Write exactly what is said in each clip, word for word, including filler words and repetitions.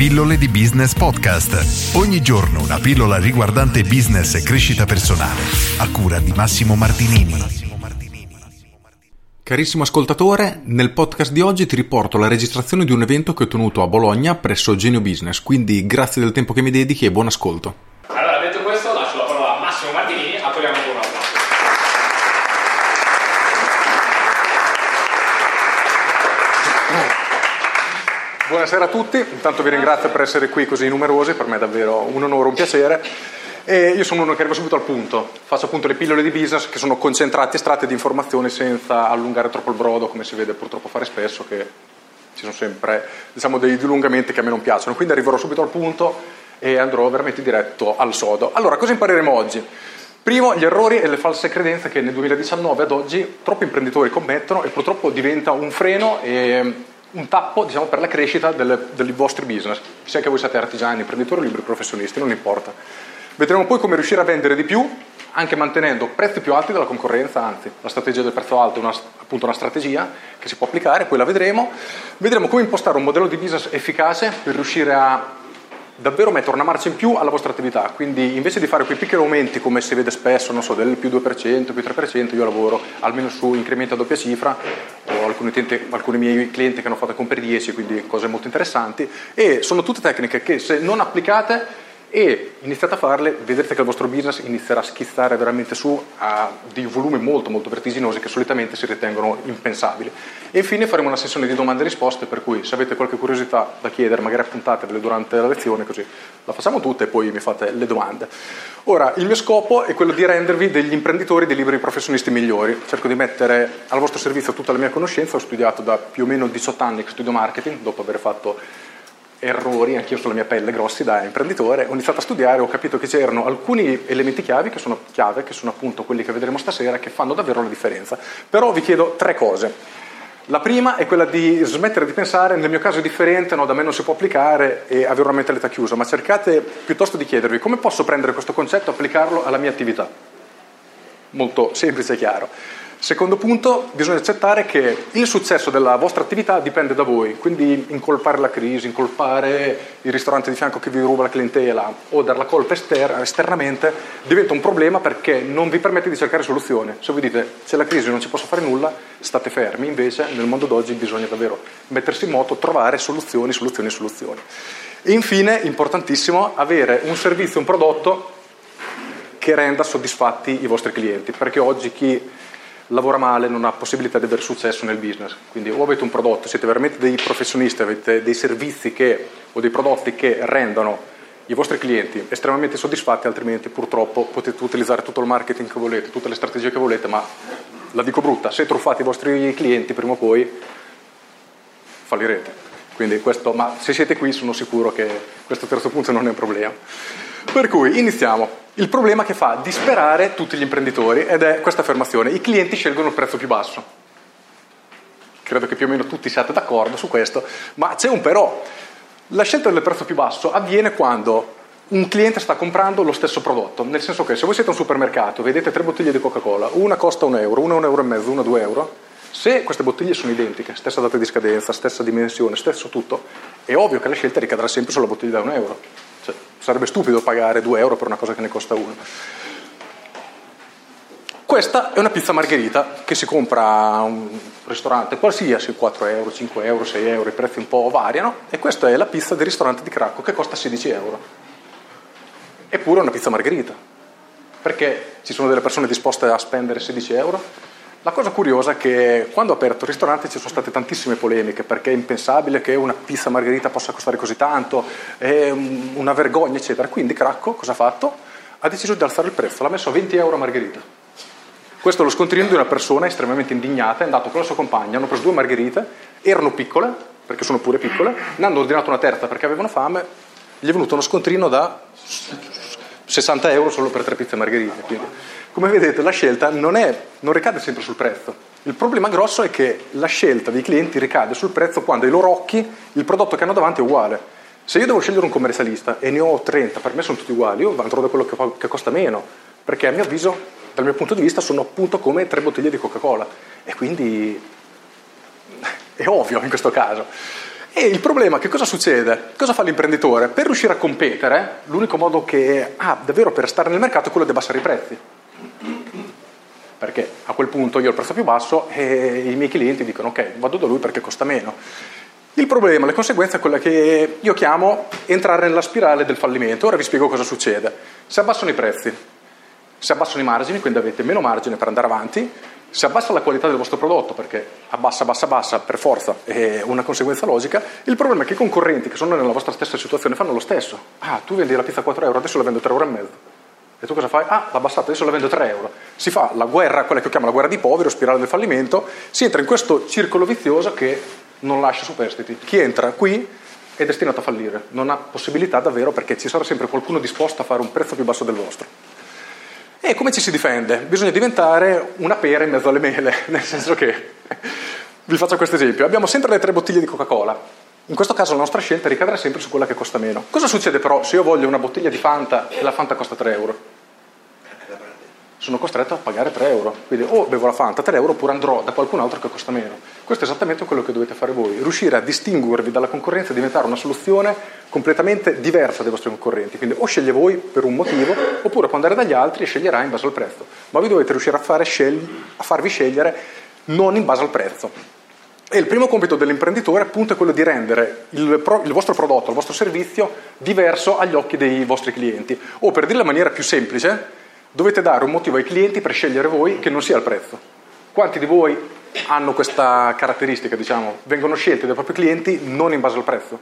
Pillole di Business Podcast. Ogni giorno una pillola riguardante business e crescita personale, a cura di Massimo Martinini. Carissimo ascoltatore, nel podcast di oggi ti riporto la registrazione di un evento che ho tenuto a Bologna presso Genius Business, quindi grazie del tempo che mi dedichi e buon ascolto. Allora, detto questo, lascio la parola a Massimo Martinini, apriamo con un applauso. Buonasera a tutti, intanto vi ringrazio per essere qui così numerosi, per me è davvero un onore, un piacere. E io sono uno che arriva subito al punto, faccio appunto le pillole di business che sono concentrate, estratte di informazioni senza allungare troppo il brodo, come si vede purtroppo fare spesso, che ci sono sempre, diciamo, dei dilungamenti che a me non piacciono, quindi arriverò subito al punto e andrò veramente diretto al sodo. Allora, cosa impareremo oggi? Primo, gli errori e le false credenze che nel duemiladiciannove ad oggi troppi imprenditori commettono e purtroppo diventa un freno e un tappo, diciamo, per la crescita del, dei vostri business, sia che voi siate artigiani, imprenditori o liberi professionisti, non importa. Vedremo poi come riuscire a vendere di più, anche mantenendo prezzi più alti della concorrenza, anzi la strategia del prezzo alto è una, appunto una strategia che si può applicare, poi la vedremo. Vedremo come impostare un modello di business efficace per riuscire a davvero mettere una marcia in più alla vostra attività, quindi invece di fare quei piccoli aumenti come si vede spesso, non so, del più due per cento, più tre per cento, io lavoro almeno su incrementi a doppia cifra, ho alcuni, tente, alcuni miei clienti che hanno fatto comprare dieci, quindi cose molto interessanti, e sono tutte tecniche che se non applicate e iniziate a farle, vedrete che il vostro business inizierà a schizzare veramente su a dei volumi molto molto vertiginosi che solitamente si ritengono impensabili. E infine faremo una sessione di domande e risposte, per cui se avete qualche curiosità da chiedere magari appuntatevele durante la lezione, così la facciamo tutta e poi mi fate le domande. Ora, il mio scopo è quello di rendervi degli imprenditori, dei liberi professionisti migliori. Cerco di mettere al vostro servizio tutta la mia conoscenza. Ho studiato da più o meno diciotto anni che studio marketing, dopo aver fatto errori, anch'io sulla mia pelle, grossi, da imprenditore. Ho iniziato a studiare, ho capito che c'erano alcuni elementi chiave che sono chiave, che sono appunto quelli che vedremo stasera, che fanno davvero la differenza. Però vi chiedo tre cose. La prima è quella di smettere di pensare, nel mio caso è differente, no, da me non si può applicare, e avere una mentalità chiusa, ma cercate piuttosto di chiedervi come posso prendere questo concetto e applicarlo alla mia attività. Molto semplice e chiaro. Secondo punto, bisogna accettare che il successo della vostra attività dipende da voi, quindi incolpare la crisi, incolpare il ristorante di fianco che vi ruba la clientela o dar la colpa esterna, esternamente diventa un problema perché non vi permette di cercare soluzione. Se voi dite c'è la crisi, non ci posso fare nulla, state fermi. Invece nel mondo d'oggi bisogna davvero mettersi in moto, trovare soluzioni, soluzioni, soluzioni. E infine, importantissimo, avere un servizio, un prodotto che renda soddisfatti i vostri clienti, perché oggi chi lavora male non ha possibilità di avere successo nel business. Quindi o avete un prodotto, siete veramente dei professionisti, avete dei servizi che, o dei prodotti che rendano i vostri clienti estremamente soddisfatti, altrimenti purtroppo potete utilizzare tutto il marketing che volete, tutte le strategie che volete, ma la dico brutta, se truffate i vostri clienti prima o poi fallirete. Quindi questo, ma se siete qui sono sicuro che questo terzo punto non è un problema. Per cui iniziamo. Il problema che fa disperare tutti gli imprenditori, ed è questa affermazione: i clienti scelgono il prezzo più basso. Credo che più o meno tutti siate d'accordo su questo, ma c'è un però. La scelta del prezzo più basso avviene quando un cliente sta comprando lo stesso prodotto, nel senso che se voi siete a un supermercato, vedete tre bottiglie di Coca-Cola, una costa un euro, una un euro e mezzo, una due euro. Se queste bottiglie sono identiche, stessa data di scadenza, stessa dimensione, stesso tutto, è ovvio che la scelta ricadrà sempre sulla bottiglia da un euro. Cioè, sarebbe stupido pagare due euro per una cosa che ne costa uno. Questa è una pizza margherita che si compra a un ristorante qualsiasi, quattro euro, cinque euro, sei euro, i prezzi un po' variano, e questa è la pizza del ristorante di Cracco che costa sedici euro. Eppure è una pizza margherita, perché ci sono delle persone disposte a spendere sedici euro. La cosa curiosa è che quando ho aperto il ristorante ci sono state tantissime polemiche, perché è impensabile che una pizza margherita possa costare così tanto, è una vergogna, eccetera. Quindi Cracco cosa ha fatto? Ha deciso di alzare il prezzo, l'ha messo a venti euro a margherita. Questo è lo scontrino di una persona estremamente indignata, è andato con la sua compagna, hanno preso due margherite, erano piccole, perché sono pure piccole, ne hanno ordinato una terza perché avevano fame, gli è venuto uno scontrino da sessanta euro solo per tre pizze margherite. Quindi, come vedete, la scelta non, è, non ricade sempre sul prezzo. Il problema grosso è che la scelta dei clienti ricade sul prezzo quando ai loro occhi il prodotto che hanno davanti è uguale. Se io devo scegliere un commercialista e ne ho trenta, per me sono tutti uguali, io andrò da quello che, che costa meno, perché a mio avviso, dal mio punto di vista, sono appunto come tre bottiglie di Coca-Cola, e quindi è ovvio in questo caso. E il problema è che cosa succede? Cosa fa l'imprenditore? Per riuscire a competere, l'unico modo che ha davvero per stare nel mercato è quello di abbassare i prezzi. Perché a quel punto io ho il prezzo più basso e i miei clienti dicono ok, vado da lui perché costa meno. Il problema, la conseguenza è quella che io chiamo entrare nella spirale del fallimento. Ora vi spiego cosa succede. Si abbassano i prezzi, si abbassano i margini, quindi avete meno margine per andare avanti, si abbassa la qualità del vostro prodotto perché abbassa, abbassa, abbassa, per forza è una conseguenza logica. Il problema è che i concorrenti che sono nella vostra stessa situazione fanno lo stesso. Ah, tu vendi la pizza a quattro euro, adesso la vendo tre euro e mezzo. E tu cosa fai? Ah, l'ha abbassata, adesso la vendo tre euro. Si fa la guerra, quella che io chiamo la guerra di povero, spirale del fallimento, si entra in questo circolo vizioso che non lascia superstiti. Chi entra qui è destinato a fallire, non ha possibilità davvero perché ci sarà sempre qualcuno disposto a fare un prezzo più basso del vostro. E come ci si difende? Bisogna diventare una pera in mezzo alle mele, nel senso che, vi faccio questo esempio, abbiamo sempre le tre bottiglie di Coca-Cola. In questo caso la nostra scelta ricadrà sempre su quella che costa meno. Cosa succede però se io voglio una bottiglia di Fanta e la Fanta costa tre euro? Sono costretto a pagare tre euro. Quindi o bevo la Fanta tre euro oppure andrò da qualcun altro che costa meno. Questo è esattamente quello che dovete fare voi. Riuscire a distinguervi dalla concorrenza e diventare una soluzione completamente diversa dai vostri concorrenti. Quindi o sceglie voi per un motivo oppure può andare dagli altri e sceglierà in base al prezzo. Ma voi dovete riuscire a, fare scegli- a farvi scegliere non in base al prezzo. E il primo compito dell'imprenditore appunto è quello di rendere il, pro, il vostro prodotto, il vostro servizio diverso agli occhi dei vostri clienti. O per dirla in maniera più semplice, dovete dare un motivo ai clienti per scegliere voi che non sia il prezzo. Quanti di voi hanno questa caratteristica, diciamo, vengono scelti dai propri clienti non in base al prezzo?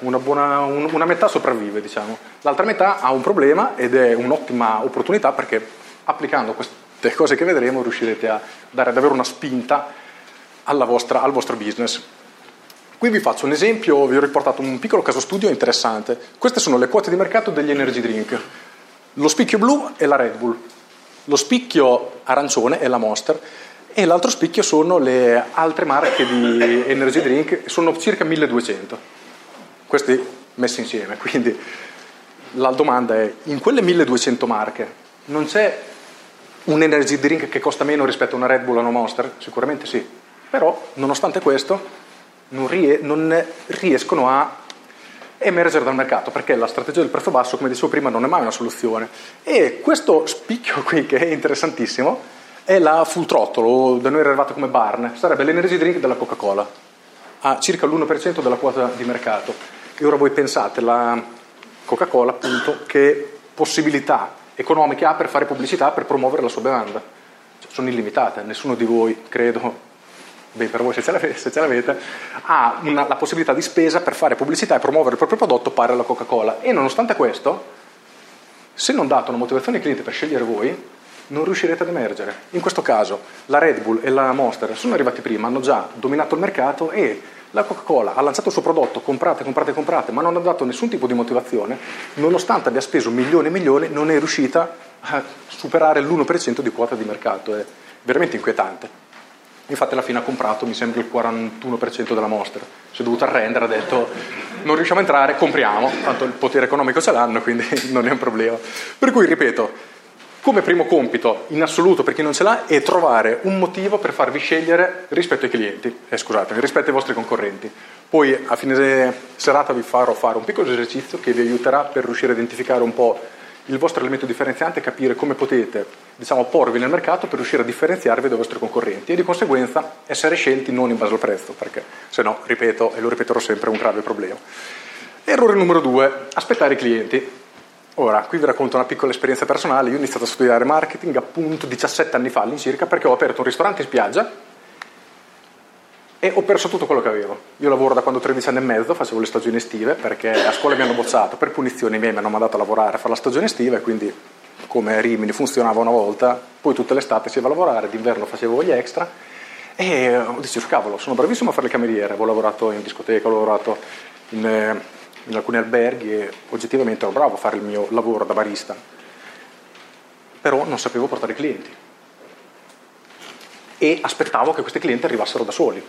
Una, buona, un, una metà sopravvive, diciamo. L'altra metà ha un problema ed è un'ottima opportunità perché applicando questo le cose che vedremo riuscirete a dare davvero una spinta alla vostra, al vostro business. Qui vi faccio un esempio, vi ho riportato un piccolo caso studio interessante. Queste sono le quote di mercato degli energy drink. Lo spicchio blu è la Red Bull, lo spicchio arancione è la Monster e l'altro spicchio sono le altre marche di energy drink, sono circa milleduecento, questi messi insieme. Quindi la domanda è, in quelle milleduecento marche non c'è un energy drink che costa meno rispetto a una Red Bull o una Monster? Sicuramente sì, però nonostante questo non, rie- non riescono a emergere dal mercato perché la strategia del prezzo basso, come dicevo prima, non è mai una soluzione. E questo spicchio qui, che è interessantissimo, è la Full Throttle, o da noi arrivata come Barn, sarebbe l'energy drink della Coca-Cola, ha circa l'uno per cento della quota di mercato. E ora voi pensate la Coca-Cola appunto che possibilità economiche ha per fare pubblicità, per promuovere la sua bevanda, cioè, sono illimitate. Nessuno di voi, credo, beh, per voi se ce l'avete, se ce l'avete ha una, la possibilità di spesa per fare pubblicità e promuovere il proprio prodotto pari alla Coca-Cola. E nonostante questo, se non date una motivazione ai clienti per scegliere voi, non riuscirete ad emergere. In questo caso la Red Bull e la Monster sono arrivati prima, hanno già dominato il mercato, e la Coca-Cola ha lanciato il suo prodotto, comprate, comprate, comprate, ma non ha dato nessun tipo di motivazione, nonostante abbia speso milioni e milioni, non è riuscita a superare l'uno per cento di quota di mercato. È veramente inquietante. Infatti alla fine ha comprato, mi sembra, il quarantuno per cento della Monster. Si è dovuto arrendere, ha detto non riusciamo a entrare, compriamo, tanto il potere economico ce l'hanno, quindi non è un problema. Per cui, ripeto, come primo compito in assoluto per chi non ce l'ha è trovare un motivo per farvi scegliere rispetto ai clienti, eh, scusatemi, rispetto ai vostri concorrenti. Poi a fine serata vi farò fare un piccolo esercizio che vi aiuterà per riuscire a identificare un po' il vostro elemento differenziante e capire come potete, diciamo, porvi nel mercato per riuscire a differenziarvi dai vostri concorrenti e di conseguenza essere scelti non in base al prezzo, perché se no, ripeto, e lo ripeterò sempre, è un grave problema. Errore numero due, aspettare i clienti. Ora, qui vi racconto una piccola esperienza personale. Io ho iniziato a studiare marketing appunto diciassette anni fa all'incirca perché ho aperto un ristorante in spiaggia e ho perso tutto quello che avevo. Io lavoro da quando ho tredici anni e mezzo, facevo le stagioni estive perché a scuola mi hanno bocciato, per punizione i miei mi hanno mandato a lavorare a fare la stagione estiva e quindi, come Rimini funzionava una volta, poi tutta l'estate si va a lavorare, d'inverno facevo gli extra e ho deciso, cavolo, sono bravissimo a fare le cameriere, ho lavorato in discoteca, ho lavorato in... in alcuni alberghi e oggettivamente ero bravo a fare il mio lavoro da barista, però non sapevo portare i clienti e aspettavo che questi clienti arrivassero da soli.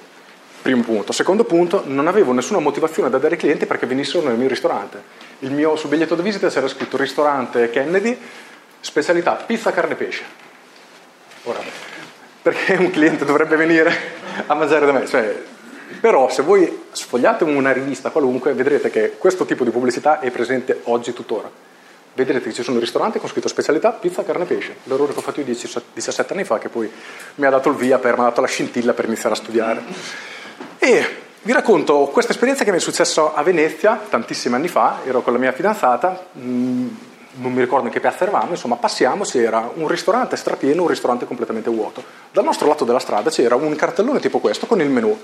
Primo punto. Secondo punto, non avevo nessuna motivazione da dare ai clienti perché venissero nel mio ristorante. Il mio, sul biglietto di visita c'era scritto ristorante Kennedy, specialità pizza, carne e pesce. Ora, perché un cliente dovrebbe venire a mangiare da me? Cioè, però se voi sfogliate una rivista qualunque vedrete che questo tipo di pubblicità è presente oggi tuttora. Vedrete che ci sono ristoranti con scritto specialità pizza, carne e pesce. L'errore che ho fatto io diciassette anni fa, che poi mi ha dato il via, per, mi ha dato la scintilla per iniziare a studiare. E vi racconto questa esperienza che mi è successa a Venezia tantissimi anni fa. Ero con la mia fidanzata, non mi ricordo in che piazza eravamo, insomma passiamo, c'era un ristorante strapieno, un ristorante completamente vuoto. Dal nostro lato della strada c'era un cartellone tipo questo con il menù.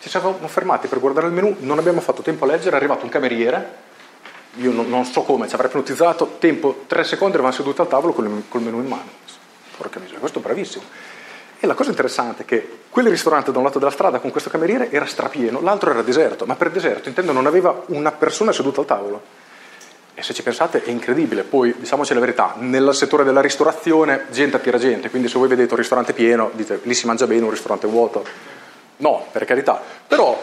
Ci siamo fermati per guardare il menù, non abbiamo fatto tempo a leggere, è arrivato un cameriere, io non, non so come, ci avrei ipnotizzato, tempo tre secondi, eravamo seduti al tavolo col, col menù in mano. Porca miseria, questo è bravissimo. E la cosa interessante è che quel ristorante da un lato della strada con questo cameriere era strapieno, l'altro era deserto, ma per deserto intendo non aveva una persona seduta al tavolo. E se ci pensate è incredibile. Poi diciamoci la verità, nel settore della ristorazione gente attira gente, quindi se voi vedete un ristorante pieno dite lì si mangia bene, un ristorante vuoto no, per carità. Però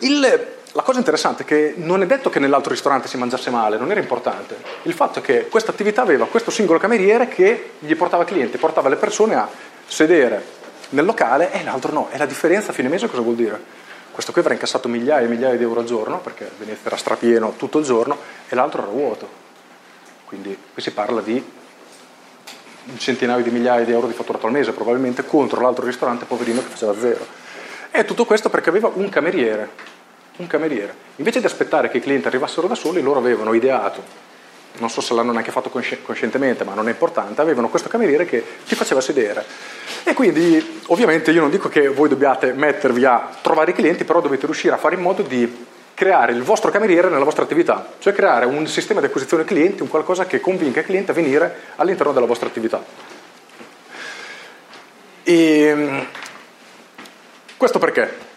il, la cosa interessante è che non è detto che nell'altro ristorante si mangiasse male, non era importante. Il fatto è che questa attività aveva questo singolo cameriere che gli portava clienti, portava le persone a sedere nel locale e l'altro no. E la differenza a fine mese cosa vuol dire? Questo qui avrà incassato migliaia e migliaia di euro al giorno, perché Venezia era strapieno tutto il giorno e l'altro era vuoto. Quindi qui si parla di un centinaio di migliaia di euro di fatturato al mese probabilmente, contro l'altro ristorante poverino che faceva zero. E tutto questo perché aveva un cameriere, un cameriere. Invece di aspettare che i clienti arrivassero da soli, loro avevano ideato, non so se l'hanno neanche fatto conscientemente, ma non è importante, avevano questo cameriere che ti faceva sedere. E quindi ovviamente io non dico che voi dobbiate mettervi a trovare i clienti, però dovete riuscire a fare in modo di creare il vostro cameriere nella vostra attività, cioè creare un sistema di acquisizione clienti, un qualcosa che convinca il cliente a venire all'interno della vostra attività. E questo perché?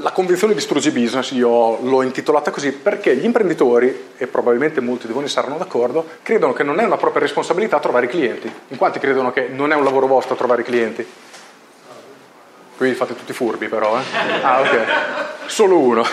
La convinzione distrugge business, io l'ho intitolata così perché gli imprenditori, e probabilmente molti di voi ne saranno d'accordo, credono che non è una propria responsabilità trovare i clienti. In quanti credono che non è un lavoro vostro trovare i clienti? Qui fate tutti furbi però, eh? Ah, ok. Solo uno.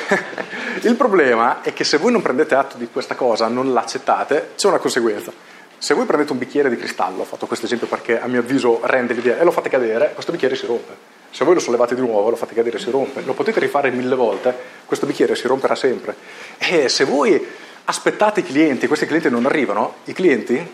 Il problema è che se voi non prendete atto di questa cosa, non l'accettate, c'è una conseguenza. Se voi prendete un bicchiere di cristallo, ho fatto questo esempio perché a mio avviso rende l'idea, e lo fate cadere, questo bicchiere si rompe. Se voi lo sollevate di nuovo, lo fate cadere, si rompe. Lo potete rifare mille volte, questo bicchiere si romperà sempre. E se voi aspettate i clienti, questi clienti non arrivano, i clienti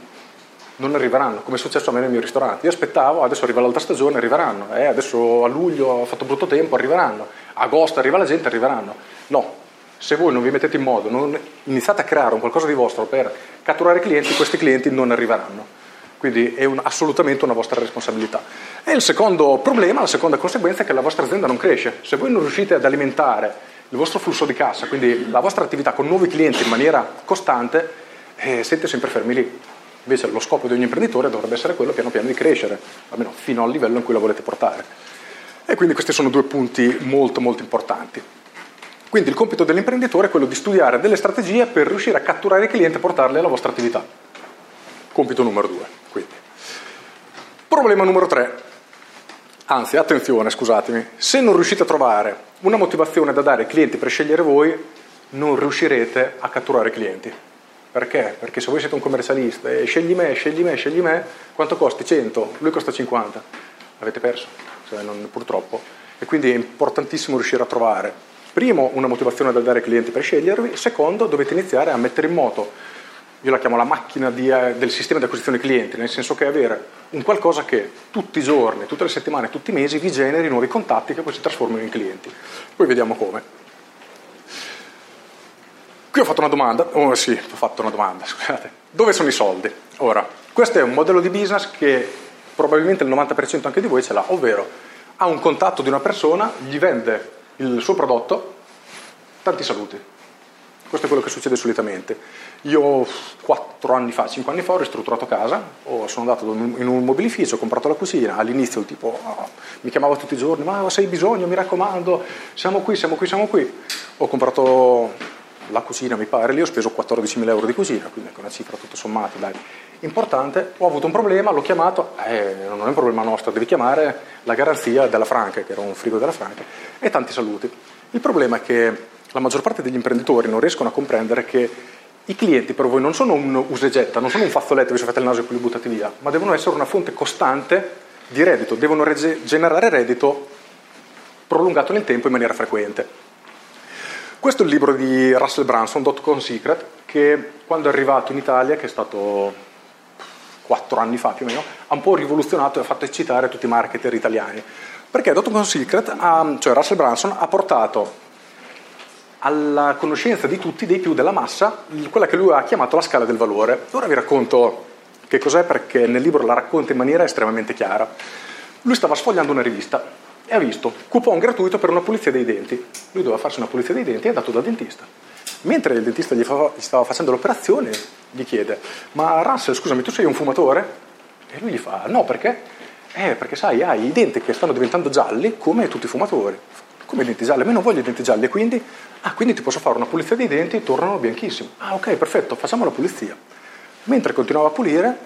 non arriveranno, come è successo a me nel mio ristorante. Io aspettavo, adesso arriva l'alta stagione, arriveranno. Eh, adesso a luglio ho fatto brutto tempo, arriveranno. Agosto arriva la gente, arriveranno. No, se voi non vi mettete in modo, non iniziate a creare un qualcosa di vostro per catturare i clienti, questi clienti non arriveranno. Quindi è un, assolutamente una vostra responsabilità. E il secondo problema, la seconda conseguenza è che la vostra azienda non cresce. Se voi non riuscite ad alimentare il vostro flusso di cassa, quindi la vostra attività con nuovi clienti in maniera costante, eh, siete sempre fermi lì. Invece lo scopo di ogni imprenditore dovrebbe essere quello piano piano di crescere, almeno fino al livello in cui la volete portare. E quindi questi sono due punti molto molto importanti. Quindi il compito dell'imprenditore è quello di studiare delle strategie per riuscire a catturare i clienti e portarli alla vostra attività. Compito numero due, quindi. Problema numero tre. Anzi, attenzione, scusatemi. Se non riuscite a trovare una motivazione da dare ai clienti per scegliere voi, non riuscirete a catturare clienti. Perché? Perché se voi siete un commercialista e scegli me, scegli me, scegli me, quanto costi? cento, lui costa cinquanta. Avete perso, cioè non, purtroppo. E quindi è importantissimo riuscire a trovare, primo, una motivazione da dare ai clienti per scegliervi, secondo, dovete iniziare a mettere in moto, io la chiamo la macchina di, del sistema di acquisizione clienti, nel senso che avere un qualcosa che tutti i giorni, tutte le settimane, tutti i mesi vi generi nuovi contatti che poi si trasformano in clienti. Poi vediamo come. Qui ho fatto una domanda, oh sì, ho fatto una domanda, scusate. Dove sono i soldi? Ora, questo è un modello di business che probabilmente il novanta per cento anche di voi ce l'ha, ovvero ha un contatto di una persona, gli vende il suo prodotto, tanti saluti. Questo è quello che succede solitamente. Io quattro anni fa, cinque anni fa ho ristrutturato casa, oh, sono andato in un mobilificio, ho comprato la cucina, all'inizio il tipo oh, mi chiamava tutti i giorni, ma se hai bisogno mi raccomando, siamo qui, siamo qui, siamo qui. Ho comprato la cucina mi pare, lì ho speso quattordicimila euro di cucina, quindi è una cifra tutto sommato, dai, importante. Ho avuto un problema, l'ho chiamato, eh, non è un problema nostro, devi chiamare la garanzia della Franke, che era un frigo della Franke, e tanti saluti. Il problema è che la maggior parte degli imprenditori non riescono a comprendere che i clienti per voi non sono un usegetta, non sono un fazzoletto che vi fate il naso e poi li buttate via, ma devono essere una fonte costante di reddito, devono reg- generare reddito prolungato nel tempo in maniera frequente. Questo è il libro di Russell Brunson, Dotcom Secret, che quando è arrivato in Italia, che è stato quattro anni fa più o meno, ha un po' rivoluzionato e ha fatto eccitare tutti i marketer italiani. Perché Dotcom Secret, ha, cioè Russell Brunson, ha portato alla conoscenza di tutti, dei più, della massa, quella che lui ha chiamato la scala del valore. Ora vi racconto che cos'è, perché nel libro la racconta in maniera estremamente chiara. Lui stava sfogliando una rivista e ha visto coupon gratuito per una pulizia dei denti. Lui doveva farsi una pulizia dei denti e è andato dal dentista. Mentre il dentista gli, fa, gli stava facendo l'operazione, gli chiede: ma Russell, scusami, tu sei un fumatore? E lui gli fa: no, perché? Eh, perché sai, hai i denti che stanno diventando gialli come tutti i fumatori. Come i denti gialli? A me non voglio i denti gialli, quindi? Ah, quindi ti posso fare una pulizia dei denti e tornano bianchissimi. Ah, ok, perfetto, facciamo la pulizia. Mentre continuava a pulire,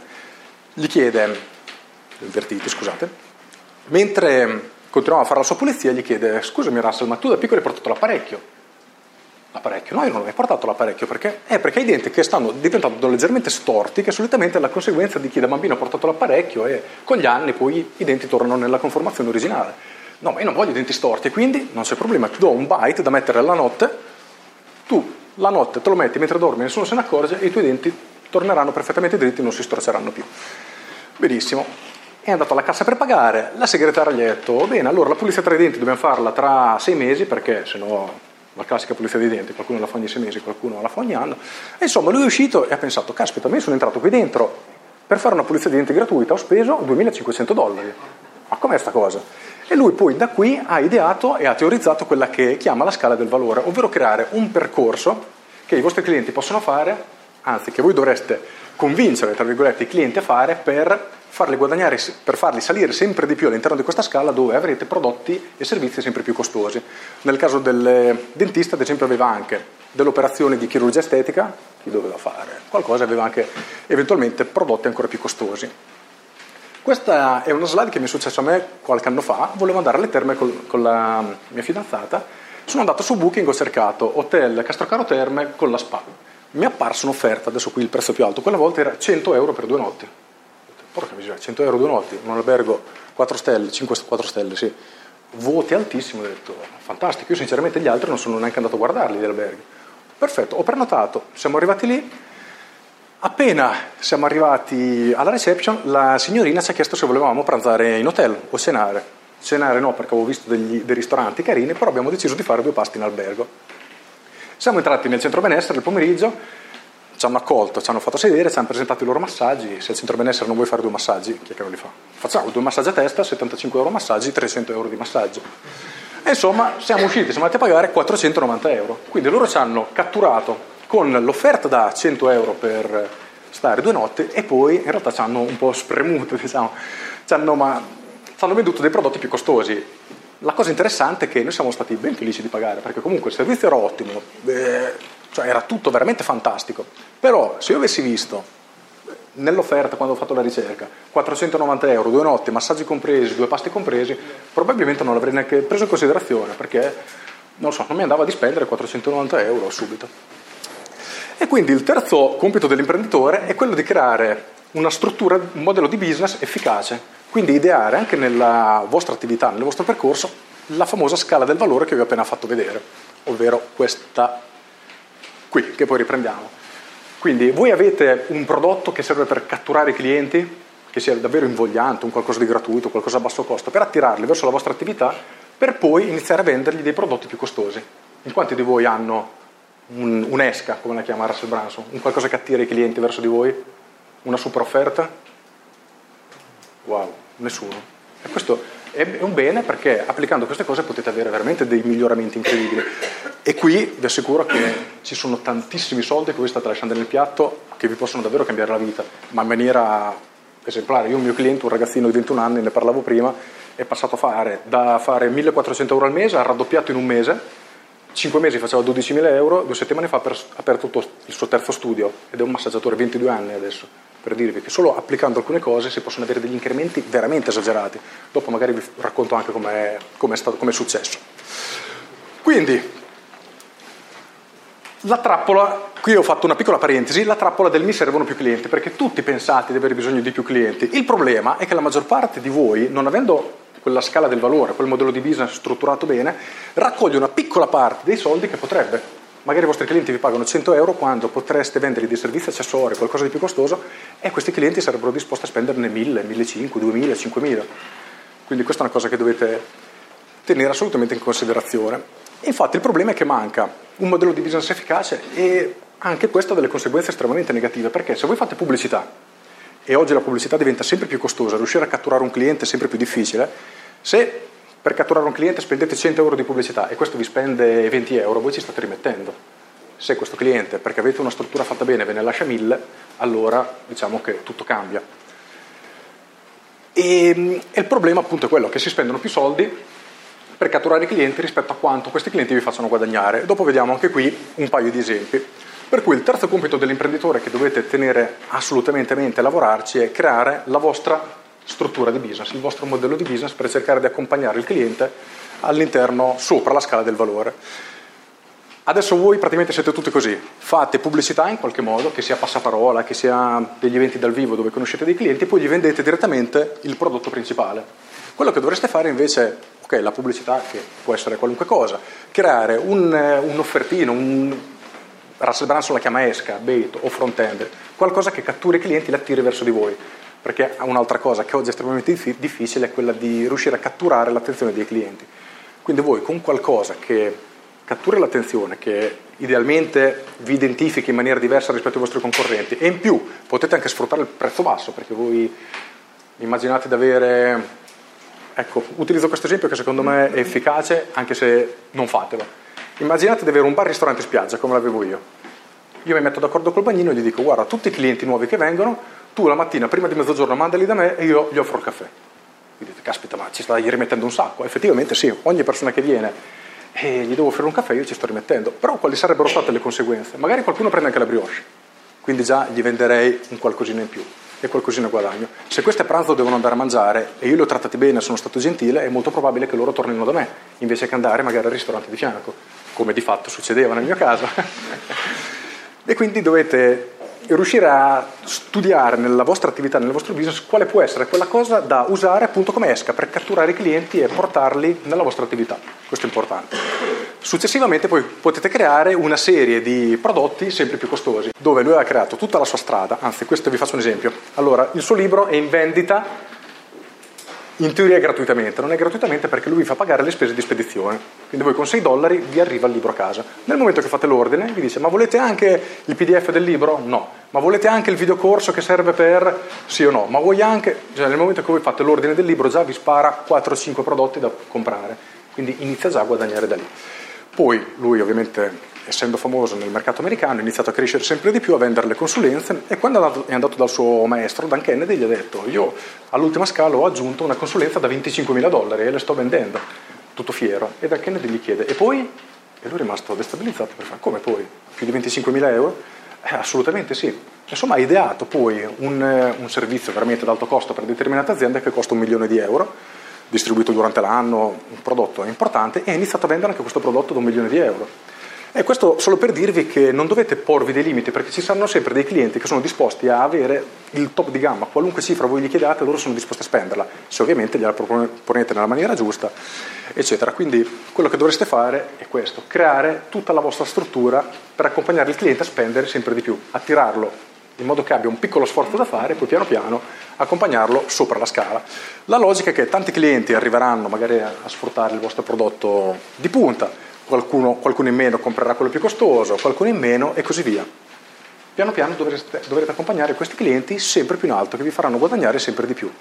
gli chiede, invertiti, scusate, mentre continuava a fare la sua pulizia, gli chiede: scusami Russell, ma tu da piccolo hai portato l'apparecchio? L'apparecchio? No, io non ho mai portato l'apparecchio. Perché? Eh, perché hai i denti che stanno diventando leggermente storti, che solitamente è la conseguenza di chi da bambino ha portato l'apparecchio e con gli anni poi i denti tornano nella conformazione originale. No, ma io non voglio i denti storti, quindi non c'è problema, ti do un bite da mettere la notte, tu la notte te lo metti mentre dormi, nessuno se ne accorge e i tuoi denti torneranno perfettamente dritti e non si storceranno più. Benissimo, è andato alla cassa per pagare, la segretaria gli ha detto: bene, allora la pulizia tra i denti dobbiamo farla tra sei mesi, perché sennò la classica pulizia dei denti, qualcuno la fa ogni sei mesi, qualcuno la fa ogni anno, e insomma lui è uscito e ha pensato: caspita, me sono entrato qui dentro, per fare una pulizia dei denti gratuita ho speso duemilacinquecento dollari, ma com'è sta cosa? E lui poi da qui ha ideato e ha teorizzato quella che chiama la scala del valore, ovvero creare un percorso che i vostri clienti possono fare, anzi che voi dovreste convincere, tra virgolette, i clienti a fare per farli guadagnare, per farli salire sempre di più all'interno di questa scala, dove avrete prodotti e servizi sempre più costosi. Nel caso del dentista, ad esempio, aveva anche dell'operazione di chirurgia estetica, chi doveva fare qualcosa, aveva anche eventualmente prodotti ancora più costosi. Questa è una slide che mi è successa a me qualche anno fa. Volevo andare alle terme col, con la mia fidanzata, sono andato su Booking, ho cercato hotel Castrocaro Terme con la spa, mi è apparsa un'offerta, adesso qui il prezzo più alto, quella volta era cento euro per due notti. Porca miseria, cento euro due notti, un albergo quattro stelle, cinque quattro stelle, sì, voti altissimo, ho detto fantastico. Io sinceramente gli altri non sono neanche andato a guardarli gli alberghi. Perfetto, ho prenotato, siamo arrivati lì. Appena siamo arrivati alla reception, la signorina ci ha chiesto se volevamo pranzare in hotel o cenare. Cenare no, perché avevo visto degli, dei ristoranti carini, però abbiamo deciso di fare due pasti in albergo. Siamo entrati nel centro benessere nel pomeriggio, ci hanno accolto, ci hanno fatto sedere, ci hanno presentato i loro massaggi. Se al centro benessere non vuoi fare due massaggi, chi è che non li fa? Facciamo due massaggi a testa, settantacinque euro massaggi, trecento euro di massaggio. E insomma, siamo usciti, siamo andati a pagare quattrocentonovanta euro. Quindi loro ci hanno catturato con l'offerta da cento euro per stare due notti e poi in realtà ci hanno un po' spremuto, diciamo, ci hanno, ma, ci hanno venduto dei prodotti più costosi. La cosa interessante è che noi siamo stati ben felici di pagare, perché comunque il servizio era ottimo, eh, cioè era tutto veramente fantastico. Però se io avessi visto nell'offerta, quando ho fatto la ricerca, quattrocentonovanta euro, due notti, massaggi compresi, due pasti compresi, probabilmente non l'avrei neanche preso in considerazione, perché non so, non mi andava di spendere quattrocentonovanta euro subito. E quindi il terzo compito dell'imprenditore è quello di creare una struttura, un modello di business efficace, quindi ideare anche nella vostra attività, nel vostro percorso, la famosa scala del valore che vi ho appena fatto vedere, ovvero questa qui, che poi riprendiamo. Quindi voi avete un prodotto che serve per catturare i clienti, che sia davvero invogliante, un qualcosa di gratuito, qualcosa a basso costo, per attirarli verso la vostra attività, per poi iniziare a vendergli dei prodotti più costosi. In quanti di voi hanno Un, un'esca, come la chiama Russell Brunson, un qualcosa che attira i clienti verso di voi, una super offerta? Wow, nessuno. E questo è un bene, perché applicando queste cose potete avere veramente dei miglioramenti incredibili. E qui vi assicuro che ci sono tantissimi soldi che voi state lasciando nel piatto, che vi possono davvero cambiare la vita, ma in maniera esemplare. Io, un mio cliente, un ragazzino di ventuno anni, ne parlavo prima, è passato a fare da fare millequattrocento euro al mese, ha raddoppiato in un mese. cinque mesi faceva dodicimila euro, due settimane fa ha aperto il suo terzo studio ed è un massaggiatore, ventidue anni adesso, per dirvi che solo applicando alcune cose si possono avere degli incrementi veramente esagerati. Dopo magari vi racconto anche com'è, com'è, stato, com'è successo. Quindi la trappola Qui ho fatto una piccola parentesi, la trappola del mi servono più clienti, perché tutti pensate di avere bisogno di più clienti. Il problema è che la maggior parte di voi, non avendo quella scala del valore, quel modello di business strutturato bene, raccoglie una piccola parte dei soldi che potrebbe. Magari i vostri clienti vi pagano cento euro quando potreste vendergli dei servizi accessori, qualcosa di più costoso, e questi clienti sarebbero disposti a spenderne mille, millecinquecento, duemila, cinquemila. Quindi questa è una cosa che dovete tenere assolutamente in considerazione. Infatti il problema è che manca un modello di business efficace, e anche questo ha delle conseguenze estremamente negative, perché se voi fate pubblicità, e oggi la pubblicità diventa sempre più costosa, riuscire a catturare un cliente è sempre più difficile, se per catturare un cliente spendete cento euro di pubblicità e questo vi spende venti euro, voi ci state rimettendo. Se questo cliente, perché avete una struttura fatta bene, ve ne lascia mille, allora diciamo che tutto cambia. E, e il problema appunto è quello, che si spendono più soldi per catturare i clienti rispetto a quanto questi clienti vi facciano guadagnare. Dopo vediamo anche qui un paio di esempi. Per cui il terzo compito dell'imprenditore che dovete tenere assolutamente a mente e lavorarci è creare la vostra struttura di business, il vostro modello di business, per cercare di accompagnare il cliente all'interno, sopra la scala del valore. Adesso voi praticamente siete tutti così, fate pubblicità in qualche modo, che sia passaparola, che sia degli eventi dal vivo dove conoscete dei clienti, e poi gli vendete direttamente il prodotto principale. Quello che dovreste fare invece, ok, la pubblicità che può essere qualunque cosa, creare un, un offertino, un Russell Brunson la chiama esca, bait o front end, qualcosa che catturi i clienti e li attiri verso di voi. Perché un'altra cosa che oggi è estremamente difficile è quella di riuscire a catturare l'attenzione dei clienti. Quindi voi con qualcosa che cattura l'attenzione, che idealmente vi identifichi in maniera diversa rispetto ai vostri concorrenti, e in più potete anche sfruttare il prezzo basso, perché voi immaginate di avere, ecco, utilizzo questo esempio che secondo me è efficace anche se non fatelo, immaginate di avere un bar ristorante spiaggia come l'avevo io. Io mi metto d'accordo col bagnino e gli dico: guarda, tutti i clienti nuovi che vengono, tu la mattina prima di mezzogiorno mandali da me e io gli offro il caffè. Mi dite: caspita, ma ci stai rimettendo un sacco. Effettivamente sì, ogni persona che viene e gli devo offrire un caffè, io ci sto rimettendo. Però quali sarebbero state le conseguenze? Magari qualcuno prende anche la brioche, quindi già gli venderei un qualcosina in più e qualcosina guadagno. Se questo è pranzo devono andare a mangiare e io li ho trattati bene, sono stato gentile, è molto probabile che loro tornino da me invece che andare magari al ristorante di fianco, come di fatto succedeva nel mio caso. E quindi dovete riuscire a studiare nella vostra attività, nel vostro business, quale può essere quella cosa da usare appunto come esca per catturare i clienti e portarli nella vostra attività. Questo è importante. Successivamente poi potete creare una serie di prodotti sempre più costosi, dove lui ha creato tutta la sua strada. Anzi, questo vi faccio un esempio. Allora, il suo libro è in vendita in teoria gratuitamente, non è gratuitamente perché lui vi fa pagare le spese di spedizione, quindi voi con sei dollari vi arriva il libro a casa. Nel momento che fate l'ordine vi dice: ma volete anche il P D F del libro? No. Ma volete anche il videocorso che serve per sì o no? Ma vuoi anche, cioè, nel momento che voi fate l'ordine del libro già vi spara quattro o cinque prodotti da comprare, quindi inizia già a guadagnare da lì. Poi lui ovviamente, essendo famoso nel mercato americano, ha iniziato a crescere sempre di più, a vendere le consulenze, e quando è andato dal suo maestro Dan Kennedy gli ha detto: io all'ultima scala ho aggiunto una consulenza da venticinquemila dollari e le sto vendendo, tutto fiero. E Dan Kennedy gli chiede: e poi? E lui è rimasto destabilizzato per fare: come poi? Più di venticinquemila euro? Eh, assolutamente sì. Insomma, ha ideato poi un, un servizio veramente ad alto costo per determinate aziende che costa un milione di euro, distribuito durante l'anno, un prodotto importante, e ha iniziato a vendere anche questo prodotto da un milione di euro. E questo solo per dirvi che non dovete porvi dei limiti, perché ci saranno sempre dei clienti che sono disposti a avere il top di gamma, qualunque cifra voi gli chiedate loro sono disposti a spenderla, se ovviamente gliela proponete nella maniera giusta, eccetera. Quindi quello che dovreste fare è questo: creare tutta la vostra struttura per accompagnare il cliente a spendere sempre di più, attirarlo in modo che abbia un piccolo sforzo da fare e poi piano piano accompagnarlo sopra la scala. La logica è che tanti clienti arriveranno magari a sfruttare il vostro prodotto di punta, Qualcuno, qualcuno in meno comprerà quello più costoso, qualcuno in meno, e così via. Piano piano dovrete, dovrete accompagnare questi clienti sempre più in alto, che vi faranno guadagnare sempre di più.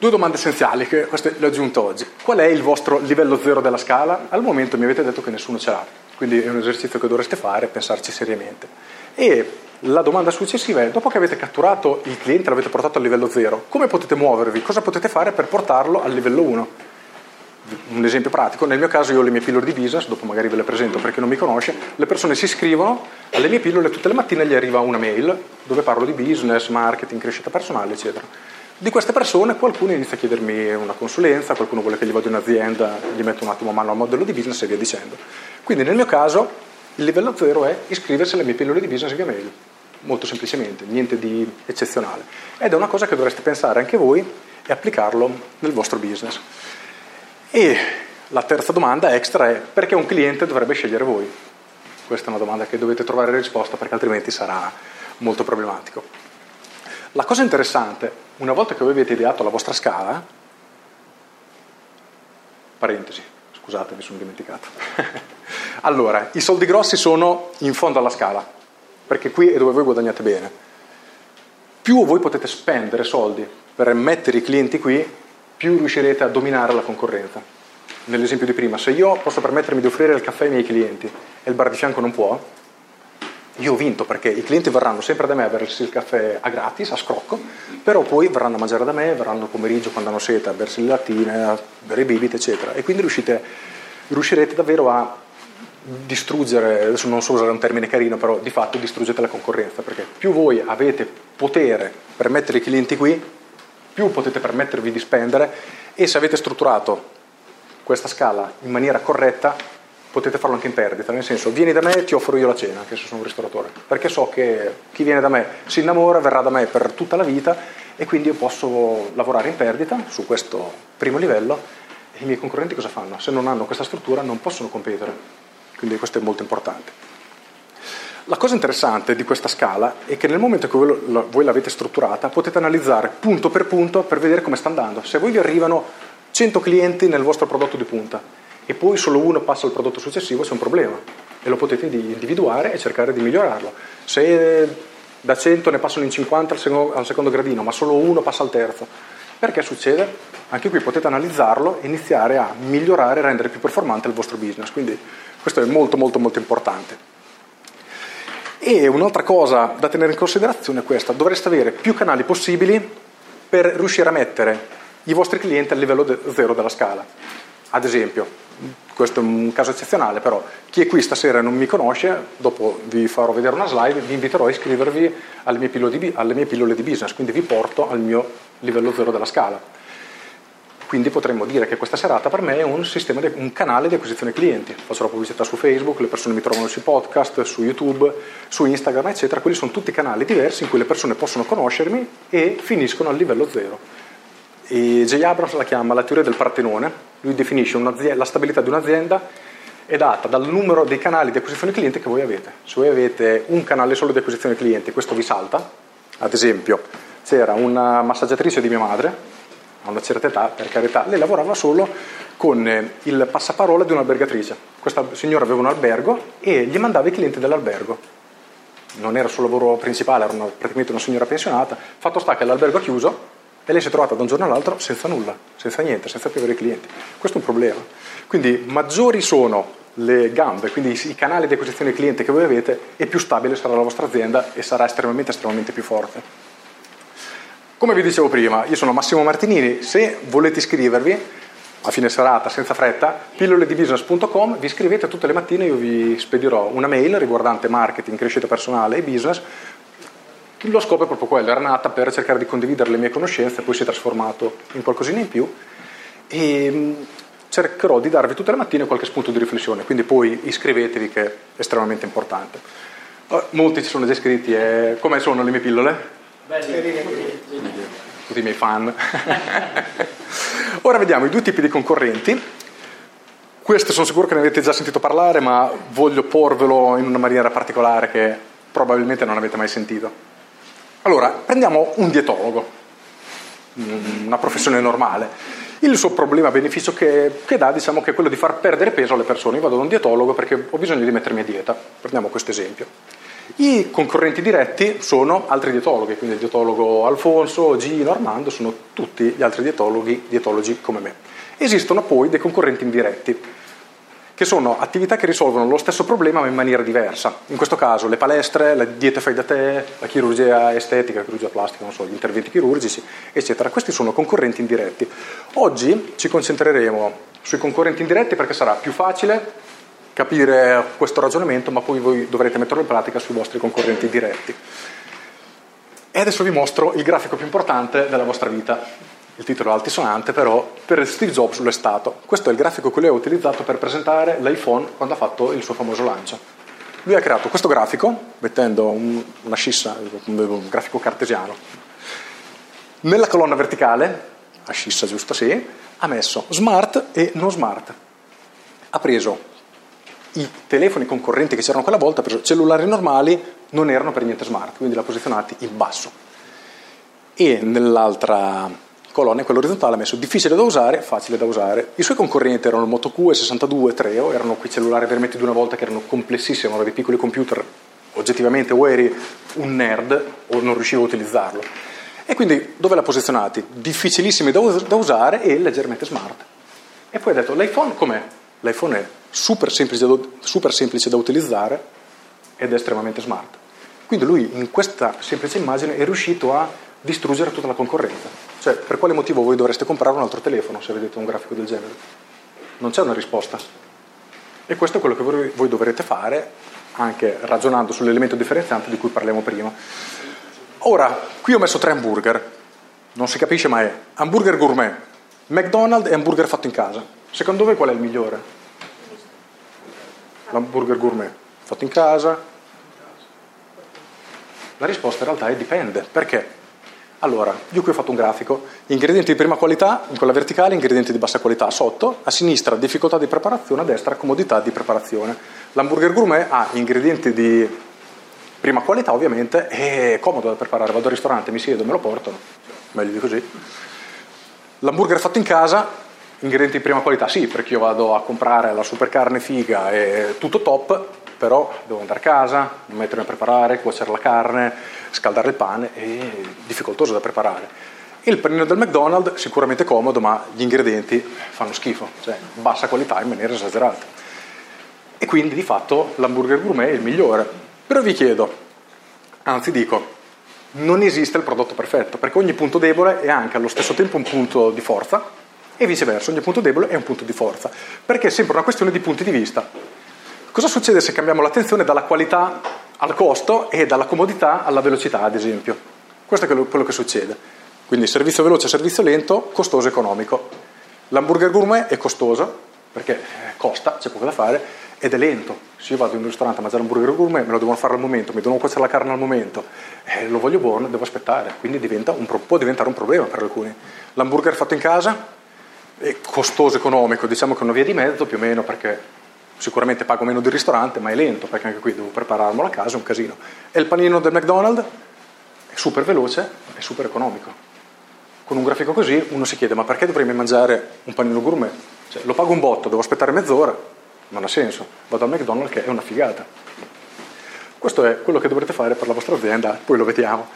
Due domande essenziali, che queste le ho aggiunte oggi. Qual è il vostro livello zero della scala? Al momento mi avete detto che nessuno ce l'ha, quindi è un esercizio che dovreste fare, pensarci seriamente. E la domanda successiva è: dopo che avete catturato il cliente, l'avete portato al livello zero, come potete muovervi? Cosa potete fare per portarlo al livello uno? Un esempio pratico: nel mio caso io ho le mie pillole di business, dopo magari ve le presento per chi non mi conosce. Le persone si iscrivono alle mie pillole, tutte le mattine gli arriva una mail dove parlo di business, marketing, crescita personale, eccetera. Di queste persone qualcuno inizia a chiedermi una consulenza, qualcuno vuole che gli vada in azienda, gli metto un attimo mano al modello di business e via dicendo. Quindi nel mio caso il livello zero è iscriversi alle mie pillole di business via mail, molto semplicemente, niente di eccezionale. Ed è una cosa che dovreste pensare anche voi e applicarlo nel vostro business. E la terza domanda extra è: perché un cliente dovrebbe scegliere voi? Questa è una domanda che dovete trovare risposta, perché altrimenti sarà molto problematico. La cosa interessante, una volta che voi avete ideato la vostra scala, parentesi, scusate, mi sono dimenticato. Allora, i soldi grossi sono in fondo alla scala, perché qui è dove voi guadagnate bene. Più voi potete spendere soldi per mettere i clienti qui, più riuscirete a dominare la concorrenza. Nell'esempio di prima, se io posso permettermi di offrire il caffè ai miei clienti e il bar di fianco non può, io ho vinto, perché i clienti verranno sempre da me a bersi il caffè a gratis, a scrocco, però poi verranno a mangiare da me, verranno pomeriggio quando hanno sete a bersi le lattine, a bere bibite eccetera, e quindi riuscite, riuscirete davvero a distruggere, adesso non so usare un termine carino, però di fatto distruggete la concorrenza, perché più voi avete potere per mettere i clienti qui, più potete permettervi di spendere, e se avete strutturato questa scala in maniera corretta potete farlo anche in perdita, nel senso: vieni da me e ti offro io la cena, anche se sono un ristoratore, perché so che chi viene da me si innamora, verrà da me per tutta la vita, e quindi io posso lavorare in perdita su questo primo livello, e i miei concorrenti cosa fanno? Se non hanno questa struttura non possono competere, quindi questo è molto importante. La cosa interessante di questa scala è che nel momento che voi l'avete strutturata potete analizzare punto per punto per vedere come sta andando. Se a voi vi arrivano cento clienti nel vostro prodotto di punta e poi solo uno passa al prodotto successivo, c'è un problema e lo potete individuare e cercare di migliorarlo. Se da cento ne passano in cinquanta al secondo, al secondo gradino, ma solo uno passa al terzo, perché succede? Anche qui potete analizzarlo e iniziare a migliorare e rendere più performante il vostro business, quindi questo è molto molto molto importante. E un'altra cosa da tenere in considerazione è questa: dovreste avere più canali possibili per riuscire a mettere i vostri clienti al livello de- zero della scala. Ad esempio, questo è un caso eccezionale, però chi è qui stasera e non mi conosce, dopo vi farò vedere una slide, vi inviterò a iscrivervi alle mie pillole di, alle mie pillole di business, quindi vi porto al mio livello zero della scala. Quindi potremmo dire che questa serata per me è un, sistema di, un canale di acquisizione clienti. Faccio la pubblicità su Facebook, le persone mi trovano sui podcast, su YouTube, su Instagram eccetera. Quelli sono tutti canali diversi in cui le persone possono conoscermi e finiscono al livello zero. E J. Abrams la chiama la teoria del Partenone. Lui definisce la stabilità di un'azienda è data dal numero dei canali di acquisizione cliente che voi avete. Se voi avete un canale solo di acquisizione cliente, questo vi salta. Ad esempio, c'era una massaggiatrice di mia madre, a una certa età, per carità, lei lavorava solo con il passaparola di un'albergatrice. Questa signora aveva un albergo e gli mandava i clienti dell'albergo. Non era il suo lavoro principale, era una, praticamente una signora pensionata. Fatto sta che l'albergo ha chiuso e lei si è trovata da un giorno all'altro senza nulla, senza niente, senza più avere clienti. Questo è un problema. Quindi maggiori sono le gambe, quindi i canali di acquisizione cliente che voi avete, e più stabile sarà la vostra azienda e sarà estremamente estremamente più forte. Come vi dicevo prima, io sono Massimo Martinini. Se volete iscrivervi a fine serata senza fretta, pillole di business punto com, vi iscrivete tutte le mattine, io vi spedirò una mail riguardante marketing, crescita personale e business. Lo scopo è proprio quello, era nata per cercare di condividere le mie conoscenze, poi si è trasformato in qualcosina in più, e cercherò di darvi tutte le mattine qualche spunto di riflessione, quindi poi iscrivetevi che è estremamente importante. Molti ci sono già iscritti, e come sono le mie pillole? Bene, tutti i miei fan. Ora vediamo i due tipi di concorrenti. Queste sono sicuro che ne avete già sentito parlare, ma voglio porvelo in una maniera particolare che probabilmente non avete mai sentito. Allora, prendiamo un dietologo, una professione normale. Il suo problema beneficio che, che dà, diciamo, che è quello di far perdere peso alle persone. Io vado da un dietologo perché ho bisogno di mettermi a dieta. Prendiamo questo esempio. I concorrenti diretti sono altri dietologhi, quindi il dietologo Alfonso, Gino, Armando, sono tutti gli altri dietologhi, dietologi come me. Esistono poi dei concorrenti indiretti, che sono attività che risolvono lo stesso problema ma in maniera diversa. In questo caso le palestre, la dieta fai da te, la chirurgia estetica, la chirurgia plastica, non so, gli interventi chirurgici, eccetera. Questi sono concorrenti indiretti. Oggi ci concentreremo sui concorrenti indiretti perché sarà più facile capire questo ragionamento, ma poi voi dovrete metterlo in pratica sui vostri concorrenti diretti. E adesso vi mostro il grafico più importante della vostra vita. Il titolo è altisonante, però per Steve Jobs lo è stato. Questo è il grafico che lui ha utilizzato per presentare l'iPhone quando ha fatto il suo famoso lancio. Lui ha creato questo grafico, mettendo un, una scissa, un grafico cartesiano. Nella colonna verticale, la scissa giusta sì, ha messo smart e non smart. Ha preso i telefoni concorrenti che c'erano quella volta, ha preso cellulari normali, non erano per niente smart, quindi li ha posizionati in basso. E nell'altra colonna, quello orizzontale, ha messo difficile da usare, facile da usare. I suoi concorrenti erano il Moto Q e sessantadue Treo, erano quei cellulari veramente di una volta che erano complessissimi, erano dei piccoli computer. Oggettivamente o eri un nerd o non riuscivo a utilizzarlo. E quindi dove l'ha posizionati? Difficilissimi da, us- da usare e leggermente smart. E poi ha detto l'iPhone com'è? L'iPhone è super semplice da, super semplice da utilizzare ed è estremamente smart. Quindi lui in questa semplice immagine è riuscito a distruggere tutta la concorrenza. Cioè, per quale motivo voi dovreste comprare un altro telefono se vedete un grafico del genere? Non c'è una risposta. E questo è quello che voi, voi dovrete fare, anche ragionando sull'elemento differenziante di cui parliamo prima. Ora, qui ho messo tre hamburger. Non si capisce, ma è hamburger gourmet, McDonald's e hamburger fatto in casa. Secondo voi qual è il migliore? L'hamburger gourmet fatto in casa? La risposta in realtà è dipende. Perché? Allora, io qui ho fatto un grafico, ingredienti di prima qualità, in quella verticale, ingredienti di bassa qualità sotto, a sinistra difficoltà di preparazione, a destra comodità di preparazione. L'hamburger gourmet ha ingredienti di prima qualità ovviamente, è comodo da preparare, vado al ristorante, mi siedo, me lo portano, meglio di così. L'hamburger fatto in casa, ingredienti di prima qualità sì, perché io vado a comprare la super carne figa e tutto top, però devo andare a casa, mettermi a preparare, cuocere la carne, scaldare il pane, è difficoltoso da preparare. Il panino del McDonald's sicuramente comodo, ma gli ingredienti fanno schifo, cioè bassa qualità in maniera esagerata. E quindi di fatto l'hamburger gourmet è il migliore. Però vi chiedo, anzi dico, non esiste il prodotto perfetto, perché ogni punto debole è anche allo stesso tempo un punto di forza e viceversa, ogni punto debole è un punto di forza, perché è sempre una questione di punti di vista. Cosa succede se cambiamo l'attenzione dalla qualità al costo e dalla comodità alla velocità, ad esempio? Questo è quello che succede. Quindi servizio veloce, servizio lento, costoso, economico. L'hamburger gourmet è costoso, perché costa, c'è poco da fare, ed è lento. Se io vado in un ristorante a mangiare un hamburger gourmet, me lo devono fare al momento, mi devono cuocere la carne al momento, eh, lo voglio buono, devo aspettare, quindi diventa un, può diventare un problema per alcuni. L'hamburger fatto in casa è costoso, economico, diciamo che è una via di mezzo più o meno, perché sicuramente pago meno del ristorante, ma è lento, perché anche qui devo prepararmelo a casa, è un casino. E il panino del McDonald's è super veloce, è super economico. Con un grafico così uno si chiede, ma perché dovrei mangiare un panino gourmet? Cioè, lo pago un botto, devo aspettare mezz'ora, non ha senso. Vado al McDonald's che è una figata. Questo è quello che dovrete fare per la vostra azienda, poi lo vediamo.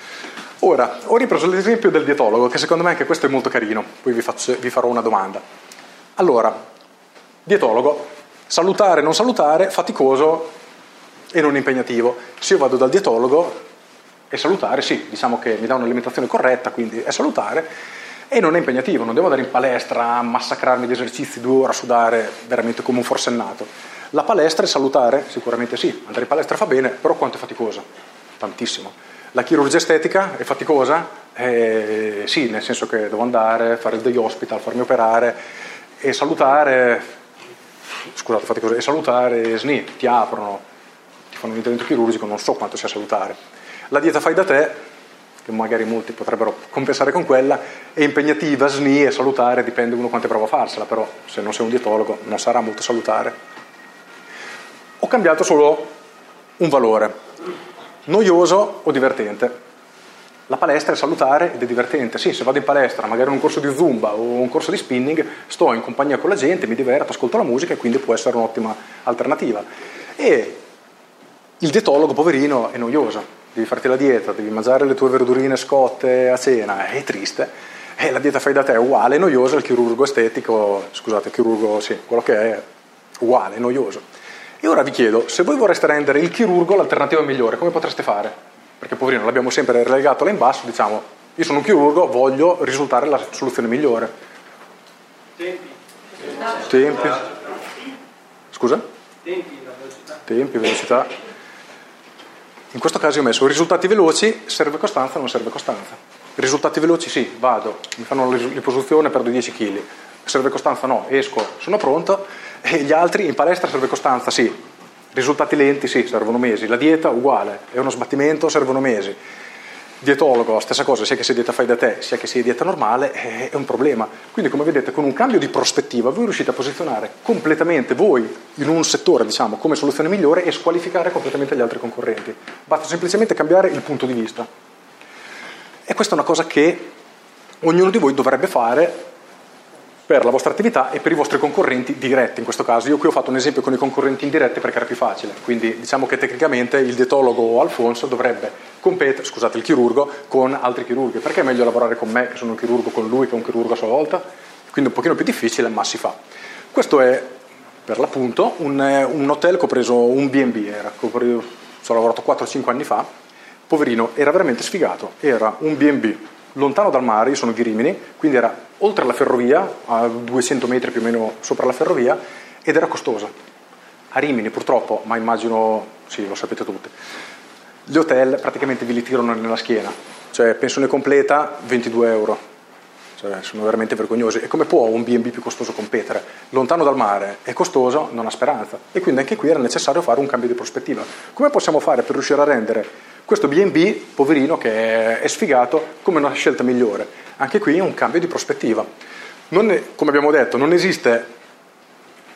Ora, ho ripreso l'esempio del dietologo, che secondo me anche questo è molto carino, poi vi, faccio, vi farò una domanda. Allora, dietologo. Salutare, non salutare, faticoso e non impegnativo. Se io vado dal dietologo e salutare, sì, diciamo che mi dà un'alimentazione corretta, quindi è salutare e non è impegnativo, non devo andare in palestra a massacrarmi di esercizi due ore, a sudare veramente come un forsennato. La palestra è salutare? Sicuramente sì, andare in palestra fa bene, però quanto è faticosa? Tantissimo. La chirurgia estetica è faticosa? Eh, sì, nel senso che devo andare, fare il day hospital, farmi operare e salutare. Scusate, fate così, e salutare, S N I, ti aprono, ti fanno un intervento chirurgico, non so quanto sia salutare. La dieta fai da te, che magari molti potrebbero compensare con quella, è impegnativa, S N I e salutare, dipende uno quanto è bravo a farsela, però se non sei un dietologo non sarà molto salutare. Ho cambiato solo un valore, noioso o divertente. La palestra è salutare ed è divertente. Sì, se vado in palestra, magari in un corso di zumba o un corso di spinning, sto in compagnia con la gente, mi diverto, ascolto la musica e quindi può essere un'ottima alternativa. E il dietologo, poverino, è noioso. Devi farti la dieta, devi mangiare le tue verdurine scotte a cena, è triste. E la dieta fai da te è uguale, è noiosa, il chirurgo estetico, scusate, il chirurgo, sì, quello che è, uguale, è noioso. E ora vi chiedo, se voi vorreste rendere il chirurgo l'alternativa migliore, come potreste fare? Perché poverino l'abbiamo sempre relegato là in basso, diciamo io sono un chirurgo, voglio risultare la soluzione migliore. Tempi. Tempi. Scusa? Tempi, velocità. Tempi, velocità. In questo caso io ho messo risultati veloci, serve costanza, non serve costanza. Risultati veloci sì, vado, mi fanno l'iposizione, perdo dieci chili. Serve costanza no, esco, sono pronto. E gli altri in palestra serve costanza sì, risultati lenti sì, servono mesi. La dieta uguale, è uno sbattimento, servono mesi. Dietologo, stessa cosa, sia che sia dieta fai da te, sia che sia dieta normale, è un problema. Quindi come vedete con un cambio di prospettiva voi riuscite a posizionare completamente voi in un settore, diciamo, come soluzione migliore e squalificare completamente gli altri concorrenti. Basta semplicemente cambiare il punto di vista. E questa è una cosa che ognuno di voi dovrebbe fare per la vostra attività e per i vostri concorrenti diretti. In questo caso io qui ho fatto un esempio con i concorrenti indiretti perché era più facile, quindi diciamo che tecnicamente il dietologo Alfonso dovrebbe competere, scusate, il chirurgo con altri chirurghi. Perché è meglio lavorare con me che sono un chirurgo con lui che è un chirurgo a sua volta? Quindi un pochino più difficile, ma si fa. Questo è per l'appunto un, un hotel che ho preso, un B and B, era, preso, ci ho lavorato quattro o cinque anni fa. Poverino, era veramente sfigato, era un B and B lontano dal mare, io sono di Rimini, quindi era oltre la ferrovia, a duecento metri più o meno sopra la ferrovia, ed era costosa. A Rimini purtroppo, ma immagino, sì, lo sapete tutti, gli hotel praticamente vi li tirano nella schiena, cioè pensione completa ventidue euro, cioè, sono veramente vergognosi. E come può un B and B più costoso competere? Lontano dal mare è costoso, non ha speranza, e quindi anche qui era necessario fare un cambio di prospettiva. Come possiamo fare per riuscire a rendere questo B and B, poverino, che è sfigato, come una scelta migliore? Anche qui è un cambio di prospettiva. Non è, come abbiamo detto, non esiste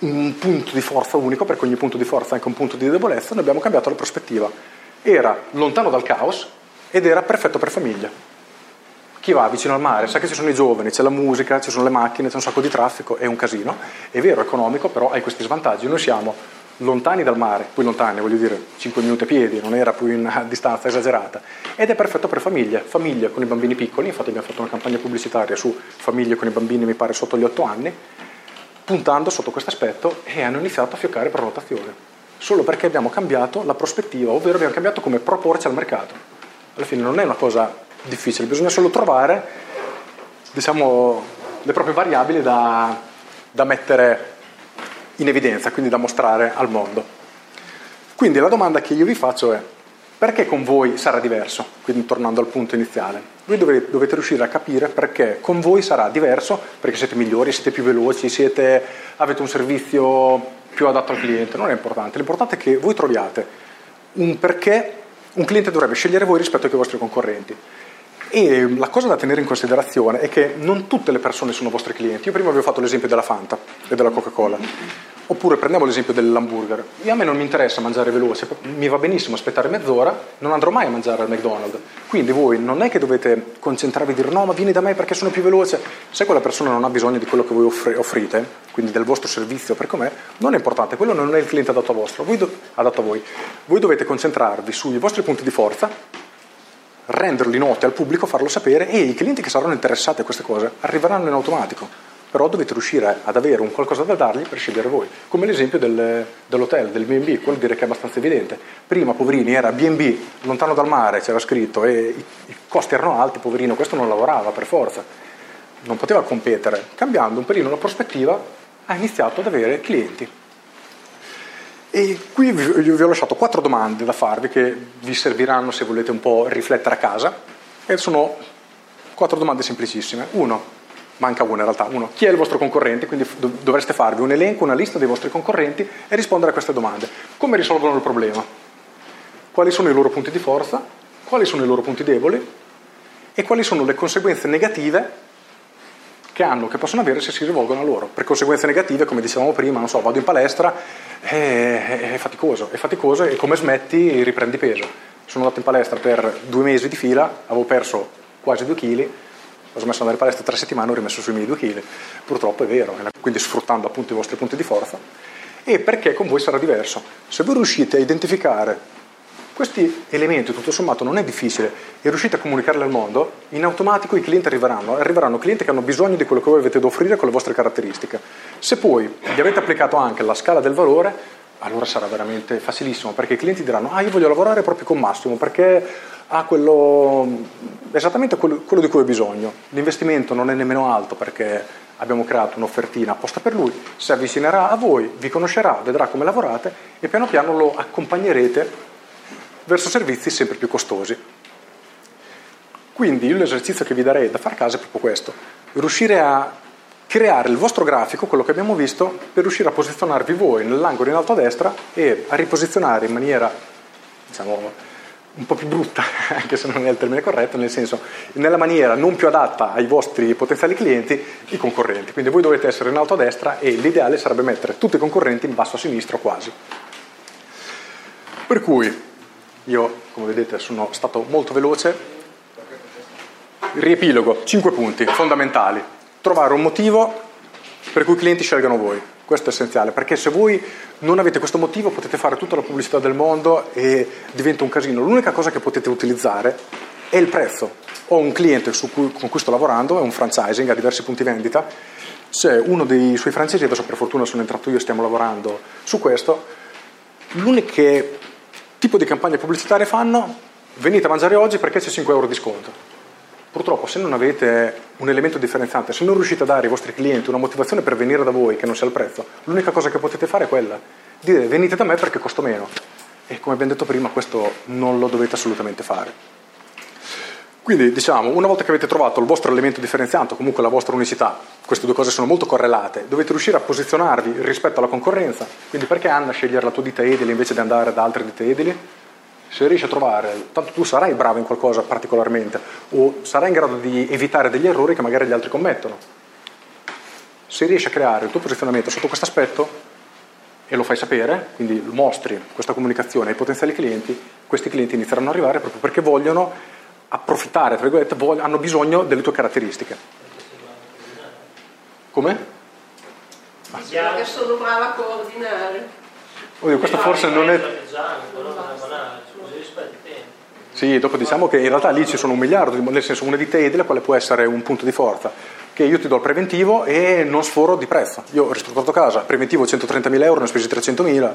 un punto di forza unico, perché ogni punto di forza è anche un punto di debolezza. Noi abbiamo cambiato la prospettiva. Era lontano dal caos ed era perfetto per famiglia. Chi va vicino al mare sa che ci sono i giovani, c'è la musica, ci sono le macchine, c'è un sacco di traffico, è un casino. È vero, è economico, però hai questi svantaggi. Noi siamo lontani dal mare, poi lontani, voglio dire cinque minuti a piedi, non era poi una distanza esagerata, ed è perfetto per famiglie, famiglie con i bambini piccoli. Infatti abbiamo fatto una campagna pubblicitaria su famiglie con i bambini, mi pare sotto gli otto anni, puntando sotto questo aspetto, e hanno iniziato a fioccare prenotazioni, solo perché abbiamo cambiato la prospettiva, ovvero abbiamo cambiato come proporci al mercato. Alla fine non è una cosa difficile, bisogna solo trovare, diciamo, le proprie variabili da, da mettere in evidenza, quindi da mostrare al mondo. Quindi la domanda che io vi faccio è: perché con voi sarà diverso? Quindi tornando al punto iniziale, voi dovete, dovete riuscire a capire perché con voi sarà diverso, perché siete migliori, siete più veloci, siete, avete un servizio più adatto al cliente, non è importante, l'importante è che voi troviate un perché un cliente dovrebbe scegliere voi rispetto ai vostri concorrenti. E la cosa da tenere in considerazione è che non tutte le persone sono vostri clienti. Io prima vi ho fatto l'esempio della Fanta e della Coca-Cola, oppure prendiamo l'esempio dell'hamburger. A me non mi interessa mangiare veloce, mi va benissimo aspettare mezz'ora, non andrò mai a mangiare al McDonald's. Quindi voi non è che dovete concentrarvi e dire no, ma vieni da me perché sono più veloce. Se quella persona non ha bisogno di quello che voi offrite, quindi del vostro servizio per com'è, non è importante, quello non è il cliente adatto a, vostro, voi do- adatto a voi. Voi dovete concentrarvi sui vostri punti di forza, renderli noti al pubblico, farlo sapere, e i clienti che saranno interessati a queste cose arriveranno in automatico. Però dovete riuscire ad avere un qualcosa da dargli per scegliere voi, come l'esempio del, dell'hotel, del B and B, quello direi che è abbastanza evidente. Prima, poverini, era B and B lontano dal mare, c'era scritto, e i, i costi erano alti, poverino, questo non lavorava per forza, non poteva competere. Cambiando un pelino la prospettiva ha iniziato ad avere clienti. E qui vi, vi ho lasciato quattro domande da farvi che vi serviranno se volete un po' riflettere a casa, e sono quattro domande semplicissime. Uno, manca una in realtà, uno, chi è il vostro concorrente? Quindi dovreste farvi un elenco, una lista dei vostri concorrenti e rispondere a queste domande. Come risolvono il problema? Quali sono i loro punti di forza? Quali sono i loro punti deboli? E quali sono le conseguenze negative che hanno, che possono avere se si rivolgono a loro? Per conseguenze negative, come dicevamo prima, non so, vado in palestra, è, è faticoso, è faticoso e come smetti riprendi peso. Sono andato in palestra per due mesi di fila, avevo perso quasi due chili, ho smesso di andare in palestra tre settimane, ho rimesso sui miei due chili. Purtroppo è vero, quindi sfruttando appunto i vostri punti di forza. E perché con voi sarà diverso? Se voi riuscite a identificare questi elementi, tutto sommato non è difficile, e riuscite a comunicarli al mondo, in automatico i clienti arriveranno, arriveranno clienti che hanno bisogno di quello che voi avete da offrire con le vostre caratteristiche. Se poi gli avete applicato anche la scala del valore, allora sarà veramente facilissimo, perché i clienti diranno: ah, io voglio lavorare proprio con Massimo perché ha quello, esattamente quello, quello di cui ho bisogno. L'investimento non è nemmeno alto perché abbiamo creato un'offertina apposta per lui, si avvicinerà a voi, vi conoscerà, vedrà come lavorate e piano piano lo accompagnerete verso servizi sempre più costosi. Quindi l'esercizio che vi darei da fare a casa è proprio questo: riuscire a creare il vostro grafico, quello che abbiamo visto, per riuscire a posizionarvi voi nell'angolo in alto a destra e a riposizionare in maniera, diciamo, un po' più brutta, anche se non è il termine corretto, nel senso, nella maniera non più adatta ai vostri potenziali clienti, i concorrenti. Quindi voi dovete essere in alto a destra e l'ideale sarebbe mettere tutti i concorrenti in basso a sinistra quasi. Per cui io, come vedete, sono stato molto veloce. Riepilogo, cinque punti fondamentali. Trovare un motivo per cui i clienti scelgano voi. Questo è essenziale, perché se voi non avete questo motivo potete fare tutta la pubblicità del mondo e diventa un casino. L'unica cosa che potete utilizzare è il prezzo. Ho un cliente su cui, con cui sto lavorando, è un franchising, ha diversi punti vendita. C'è uno dei suoi francesi, adesso per fortuna sono entrato io e stiamo lavorando su questo. L'unico tipo di campagne pubblicitarie fanno: venite a mangiare oggi perché c'è cinque euro di sconto. Purtroppo, se non avete un elemento differenziante, se non riuscite a dare ai vostri clienti una motivazione per venire da voi che non sia il prezzo, l'unica cosa che potete fare è quella, dire venite da me perché costo meno. E come abbiamo detto prima, questo non lo dovete assolutamente fare. Quindi, diciamo, una volta che avete trovato il vostro elemento differenziante, comunque la vostra unicità, queste due cose sono molto correlate, dovete riuscire a posizionarvi rispetto alla concorrenza. Quindi perché Anna scegliere la tua ditta edile invece di andare da altre ditte edili? Se riesci a trovare, tanto tu sarai bravo in qualcosa particolarmente o sarai in grado di evitare degli errori che magari gli altri commettono. Se riesci a creare il tuo posizionamento sotto questo aspetto e lo fai sapere, quindi mostri questa comunicazione ai potenziali clienti, questi clienti inizieranno ad arrivare proprio perché vogliono approfittare, tra virgolette, vogliono, hanno bisogno delle tue caratteristiche. Come? Diciamo che sono brava a coordinare. Oddio, questo forse non è... Sì, dopo diciamo che in realtà lì ci sono un miliardo, nel senso una ditta edile quale può essere un punto di forza, che io ti do il preventivo e non sforo di prezzo. Io ho ristrutturato casa, preventivo centotrentamila euro, ne ho spesi trecentomila,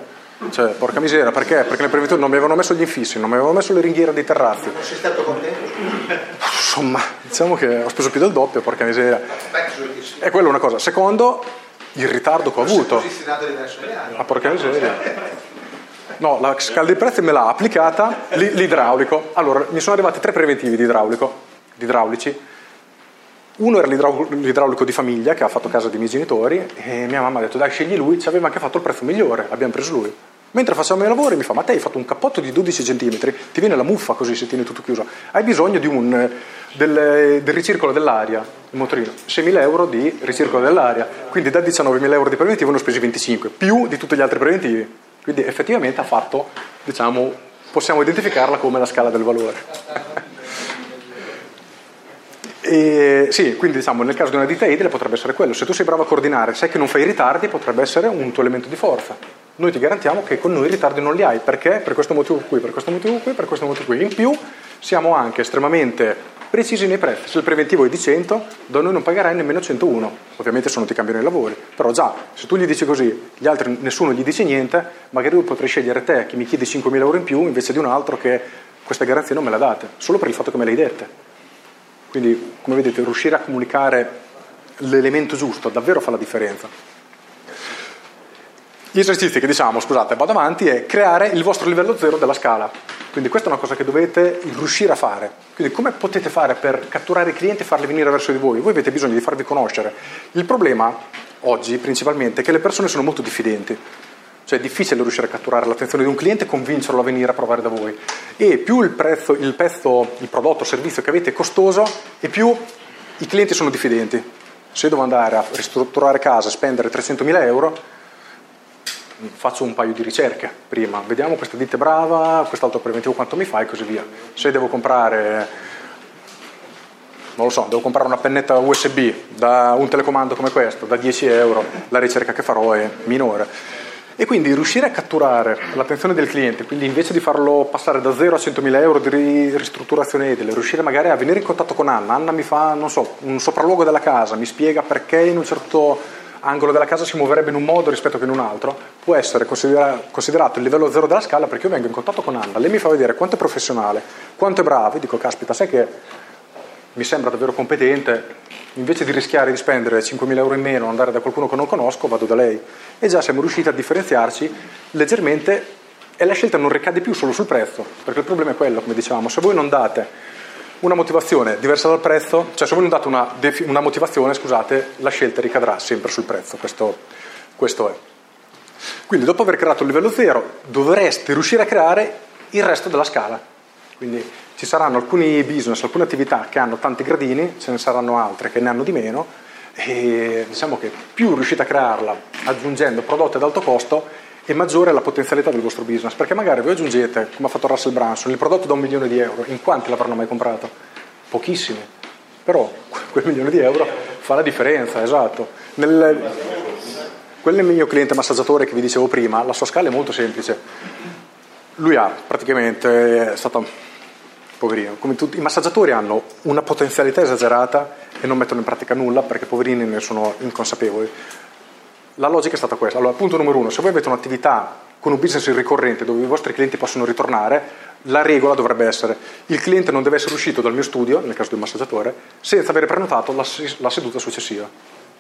cioè porca misera, perché? Perché nel preventivo non mi avevano messo gli infissi, non mi avevano messo le ringhiere dei terrazzi. Non sei stato contento? Insomma, diciamo che ho speso più del doppio, porca misera. E quella è una cosa. Secondo... il ritardo che ho avuto. Ah, porca miseria. No, la scala dei prezzi me l'ha applicata l'idraulico. Allora, mi sono arrivati tre preventivi di idraulico, di idraulici. Uno era l'idraulico di famiglia che ha fatto casa dei miei genitori e mia mamma ha detto dai scegli lui, ci aveva anche fatto il prezzo migliore, abbiamo preso lui. Mentre facciamo i lavori mi fa ma te hai fatto un cappotto di dodici centimetri, ti viene la muffa così se tieni tutto chiuso, hai bisogno di un, del, del ricircolo dell'aria, il motorino, seimila euro di ricircolo dell'aria, quindi da diciannovemila euro di preventivo ne ho spesi venticinque, più di tutti gli altri preventivi, quindi effettivamente ha fatto, diciamo, possiamo identificarla come la scala del valore. E, sì, quindi diciamo nel caso di una ditta edile potrebbe essere quello, se tu sei bravo a coordinare, sai che non fai ritardi, potrebbe essere un tuo elemento di forza. Noi ti garantiamo che con noi i ritardi non li hai, perché per questo motivo qui, per questo motivo qui, per questo motivo qui. In più siamo anche estremamente precisi nei prezzi. Se il preventivo è di cento, da noi non pagherai nemmeno centouno. Ovviamente se non ti cambiano i lavori. Però già, se tu gli dici così, gli altri nessuno gli dice niente, magari io potrei scegliere te che mi chiedi cinquemila euro in più invece di un altro che queste garanzie non me le date, solo per il fatto che me le hai dette. Quindi, come vedete, riuscire a comunicare l'elemento giusto davvero fa la differenza. Gli esercizi che diciamo, scusate, vado avanti, è creare il vostro livello zero della scala. Quindi questa è una cosa che dovete riuscire a fare. Quindi come potete fare per catturare i clienti e farli venire verso di voi? Voi avete bisogno di farvi conoscere. Il problema oggi principalmente è che le persone sono molto diffidenti. Cioè è difficile riuscire a catturare l'attenzione di un cliente e convincerlo a venire a provare da voi. E più il prezzo, il pezzo, il prodotto o servizio che avete è costoso, e più i clienti sono diffidenti. Se io devo andare a ristrutturare casa e spendere trecentomila euro... faccio un paio di ricerche prima, vediamo questa ditta brava, quest'altro preventivo quanto mi fa e così via. Se devo comprare, non lo so, devo comprare una pennetta U S B da un telecomando come questo da dieci euro, la ricerca che farò è minore. E quindi riuscire a catturare l'attenzione del cliente, quindi invece di farlo passare da zero a centomila euro di ristrutturazione edile, riuscire magari a venire in contatto con Anna. Anna mi fa, non so, un sopralluogo della casa, mi spiega perché in un certo angolo della casa si muoverebbe in un modo rispetto che in un altro, può essere considera- considerato il livello zero della scala, perché io vengo in contatto con Anna, lei mi fa vedere quanto è professionale, quanto è bravo, e dico caspita, sai che mi sembra davvero competente, invece di rischiare di spendere cinquemila euro in meno, andare da qualcuno che non conosco, vado da lei. E già siamo riusciti a differenziarci leggermente e la scelta non ricade più solo sul prezzo, perché il problema è quello, come dicevamo, se voi non date una motivazione diversa dal prezzo, cioè se voi non date una, defi- una motivazione, scusate, la scelta ricadrà sempre sul prezzo, questo, questo è. Quindi dopo aver creato il livello zero dovreste riuscire a creare il resto della scala, quindi ci saranno alcuni business, alcune attività che hanno tanti gradini, ce ne saranno altre che ne hanno di meno, e diciamo che più riuscite a crearla aggiungendo prodotti ad alto costo e maggiore è la potenzialità del vostro business, perché magari voi aggiungete, come ha fatto Russell Brunson, il prodotto da un milione di euro, in quanti l'avranno mai comprato? Pochissimi, però quel milione di euro fa la differenza, esatto. Nel... Quel mio cliente massaggiatore che vi dicevo prima, la sua scala è molto semplice, lui ha praticamente, è stato poverino, come tutti i massaggiatori hanno una potenzialità esagerata e non mettono in pratica nulla perché poverini ne sono inconsapevoli. La logica è stata questa. Allora, punto numero uno, se voi avete un'attività con un business ricorrente dove i vostri clienti possono ritornare, la regola dovrebbe essere: il cliente non deve essere uscito dal mio studio, nel caso del massaggiatore, senza aver prenotato la, la seduta successiva.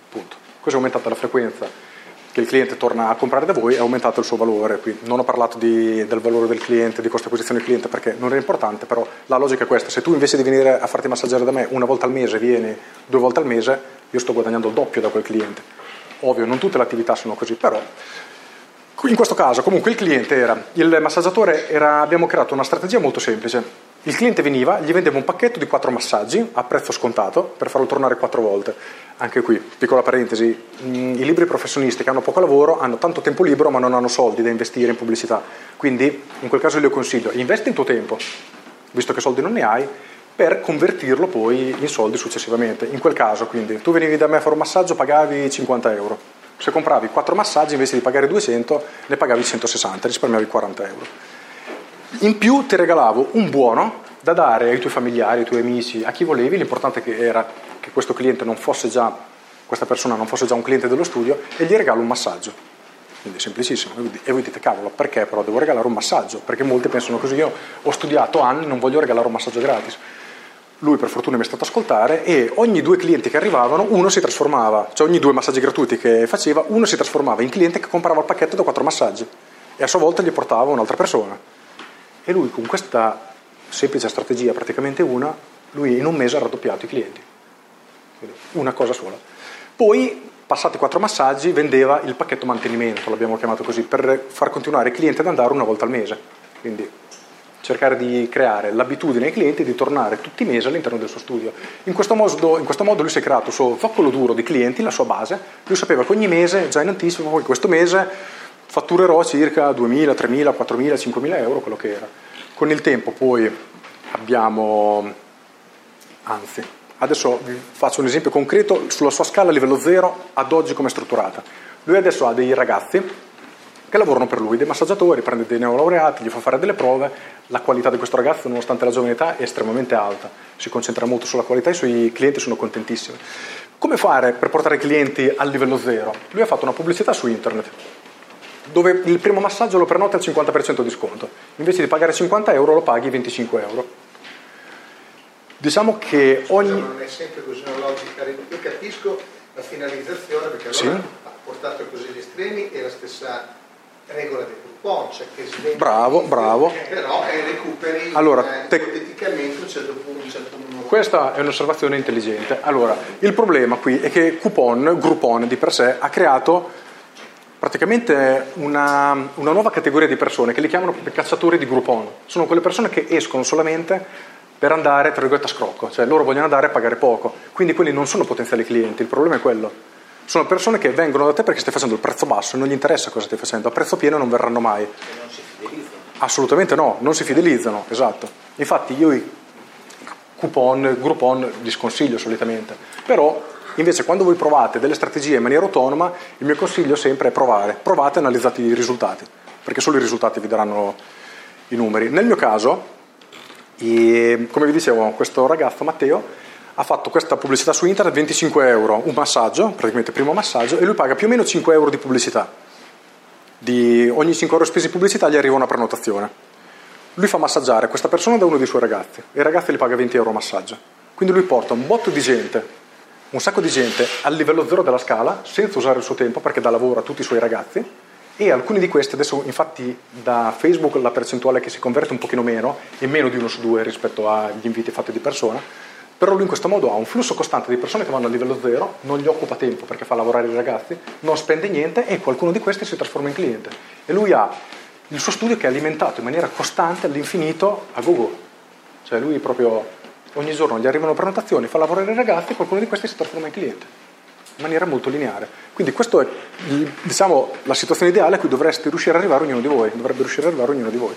Punto. Così è aumentata la frequenza che il cliente torna a comprare da voi, è aumentato il suo valore. Qui non ho parlato di, del valore del cliente, di costo acquisizione del cliente, perché non è importante, però la logica è questa: se tu invece di venire a farti massaggiare da me una volta al mese vieni due volte al mese, io sto guadagnando il doppio da quel cliente. Ovvio, non tutte le attività sono così, però in questo caso comunque il cliente era, il massaggiatore era, abbiamo creato una strategia molto semplice. Il cliente veniva, gli vendevo un pacchetto di quattro massaggi a prezzo scontato per farlo tornare quattro volte. Anche qui, piccola parentesi, i liberi professionisti che hanno poco lavoro hanno tanto tempo libero ma non hanno soldi da investire in pubblicità, quindi in quel caso io consiglio: investi il tuo tempo, visto che soldi non ne hai, per convertirlo poi in soldi successivamente. In quel caso, quindi, tu venivi da me a fare un massaggio, pagavi cinquanta euro, se compravi quattro massaggi invece di pagare duecento ne pagavi centosessanta, risparmiavi quaranta euro in più. Ti regalavo un buono da dare ai tuoi familiari, ai tuoi amici, a chi volevi. L'importante era che questo cliente non fosse già questa persona non fosse già un cliente dello studio, e gli regalo un massaggio, quindi semplicissimo. E voi dite: cavolo, perché però devo regalare un massaggio? Perché molti pensano così: io ho studiato anni, non voglio regalare un massaggio gratis. Lui per fortuna mi è stato ad ascoltare, e ogni due clienti che arrivavano uno si trasformava, cioè ogni due massaggi gratuiti che faceva uno si trasformava in cliente che comprava il pacchetto da quattro massaggi, e a sua volta gli portava un'altra persona. E lui con questa semplice strategia, praticamente una, lui in un mese ha raddoppiato i clienti, una cosa sola. Poi passati quattro massaggi vendeva il pacchetto mantenimento, l'abbiamo chiamato così, per far continuare il cliente ad andare una volta al mese. Quindi cercare di creare l'abitudine ai clienti di tornare tutti i mesi all'interno del suo studio. In questo modo, in questo modo lui si è creato il suo zoccolo duro di clienti, la sua base. Lui sapeva che ogni mese, già in anticipo, poi questo mese fatturerò circa duemila, tremila, quattromila, cinquemila euro, quello che era. Con il tempo poi abbiamo... anzi, adesso vi faccio un esempio concreto sulla sua scala a livello zero ad oggi come è strutturata. Lui adesso ha dei ragazzi che lavorano per lui, dei massaggiatori, prende dei neolaureati, gli fa fare delle prove. La qualità di questo ragazzo, nonostante la giovane età, è estremamente alta, si concentra molto sulla qualità e i suoi clienti sono contentissimi. Come fare per portare i clienti al livello zero? Lui ha fatto una pubblicità su internet dove il primo massaggio lo prenota al cinquanta per cento di sconto, invece di pagare cinquanta euro lo paghi venticinque euro. Diciamo che ogni... Scusa, non è sempre così una logica, io capisco la finalizzazione, perché allora sì, ha portato così gli estremi, e la stessa regola del coupon, cioè che svegli, bravo, bravo, però eh, recuperi allora, te... politicamente un certo punto, un certo numero. Questa è un'osservazione intelligente. Allora, il problema qui è che coupon, Groupon di per sé, ha creato praticamente una, una nuova categoria di persone che li chiamano cacciatori di Groupon. Sono quelle persone che escono solamente per andare, tra virgolette, a scrocco, cioè loro vogliono andare a pagare poco, quindi quelli non sono potenziali clienti. Il problema è quello. Sono persone che vengono da te perché stai facendo il prezzo basso, non gli interessa cosa stai facendo, a prezzo pieno non verranno mai. E non si fidelizzano. Assolutamente no, non si fidelizzano, esatto. Infatti io i coupon, Groupon li sconsiglio solitamente, però invece quando voi provate delle strategie in maniera autonoma, il mio consiglio sempre è provare, provate e analizzate i risultati, perché solo i risultati vi daranno i numeri. Nel mio caso, e come vi dicevo, questo ragazzo Matteo ha fatto questa pubblicità su internet, venticinque euro un massaggio, praticamente primo massaggio, e lui paga più o meno cinque euro di pubblicità. Di ogni cinque euro spesi in pubblicità gli arriva una prenotazione. Lui fa massaggiare questa persona da uno dei suoi ragazzi, e i ragazzi gli paga venti euro a massaggio. Quindi lui porta un botto di gente, un sacco di gente al livello zero della scala, senza usare il suo tempo perché dà lavoro a tutti i suoi ragazzi, e alcuni di questi adesso, infatti da Facebook la percentuale che si converte un pochino meno è meno di uno su due rispetto agli inviti fatti di persona, però lui in questo modo ha un flusso costante di persone che vanno al livello zero, non gli occupa tempo perché fa lavorare i ragazzi, non spende niente e qualcuno di questi si trasforma in cliente, e lui ha il suo studio che è alimentato in maniera costante all'infinito a Google, cioè lui proprio ogni giorno gli arrivano prenotazioni, fa lavorare i ragazzi e qualcuno di questi si trasforma in cliente in maniera molto lineare. Quindi questa è, diciamo, la situazione ideale a cui dovreste riuscire ad arrivare ognuno di voi, dovrebbe riuscire ad arrivare ognuno di voi.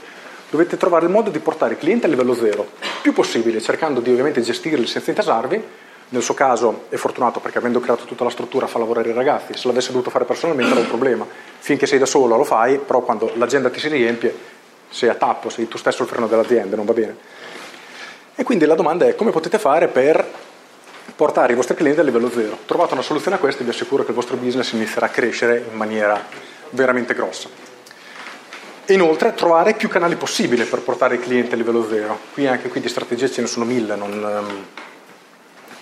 Dovete trovare il modo di portare i clienti al livello zero, più possibile, cercando di ovviamente gestirli senza intasarvi. Nel suo caso è fortunato perché avendo creato tutta la struttura fa lavorare i ragazzi, se l'avesse dovuto fare personalmente era un problema, finché sei da solo lo fai, però quando l'agenda ti si riempie sei a tappo, sei tu stesso il freno dell'azienda, non va bene. E quindi la domanda è: come potete fare per portare i vostri clienti al livello zero? Trovate una soluzione a questo e vi assicuro che il vostro business inizierà a crescere in maniera veramente grossa. E inoltre trovare più canali possibile per portare i clienti al livello zero. Qui anche qui di strategie ce ne sono mille. Non...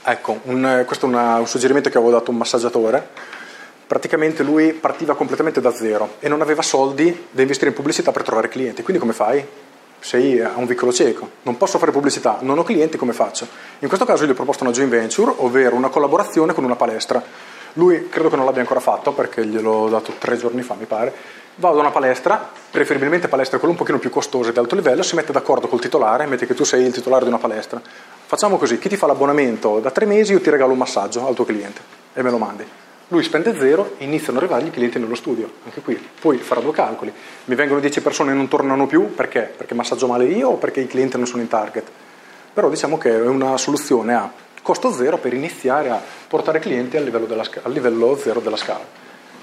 Ecco, un, questo è una, un suggerimento che avevo dato a un massaggiatore. Praticamente lui partiva completamente da zero e non aveva soldi da investire in pubblicità per trovare clienti. Quindi come fai? Sei a un vicolo cieco, non posso fare pubblicità, non ho clienti, come faccio? In questo caso gli ho proposto una joint venture, ovvero una collaborazione con una palestra. Lui credo che non l'abbia ancora fatto perché glielo ho dato tre giorni fa, mi pare. Va ad una palestra, preferibilmente palestra quella un pochino più costosa e di alto livello, si mette d'accordo col titolare, metti che tu sei il titolare di una palestra. Facciamo così, chi ti fa l'abbonamento da tre mesi io ti regalo un massaggio al tuo cliente e me lo mandi. Lui spende zero e iniziano ad arrivargli i clienti nello studio, anche qui. Poi farà due calcoli. Mi vengono dieci persone e non tornano più, perché? Perché massaggio male io o perché i clienti non sono in target? Però diciamo che è una soluzione a costo zero per iniziare a portare clienti al livello, della, al livello zero della scala.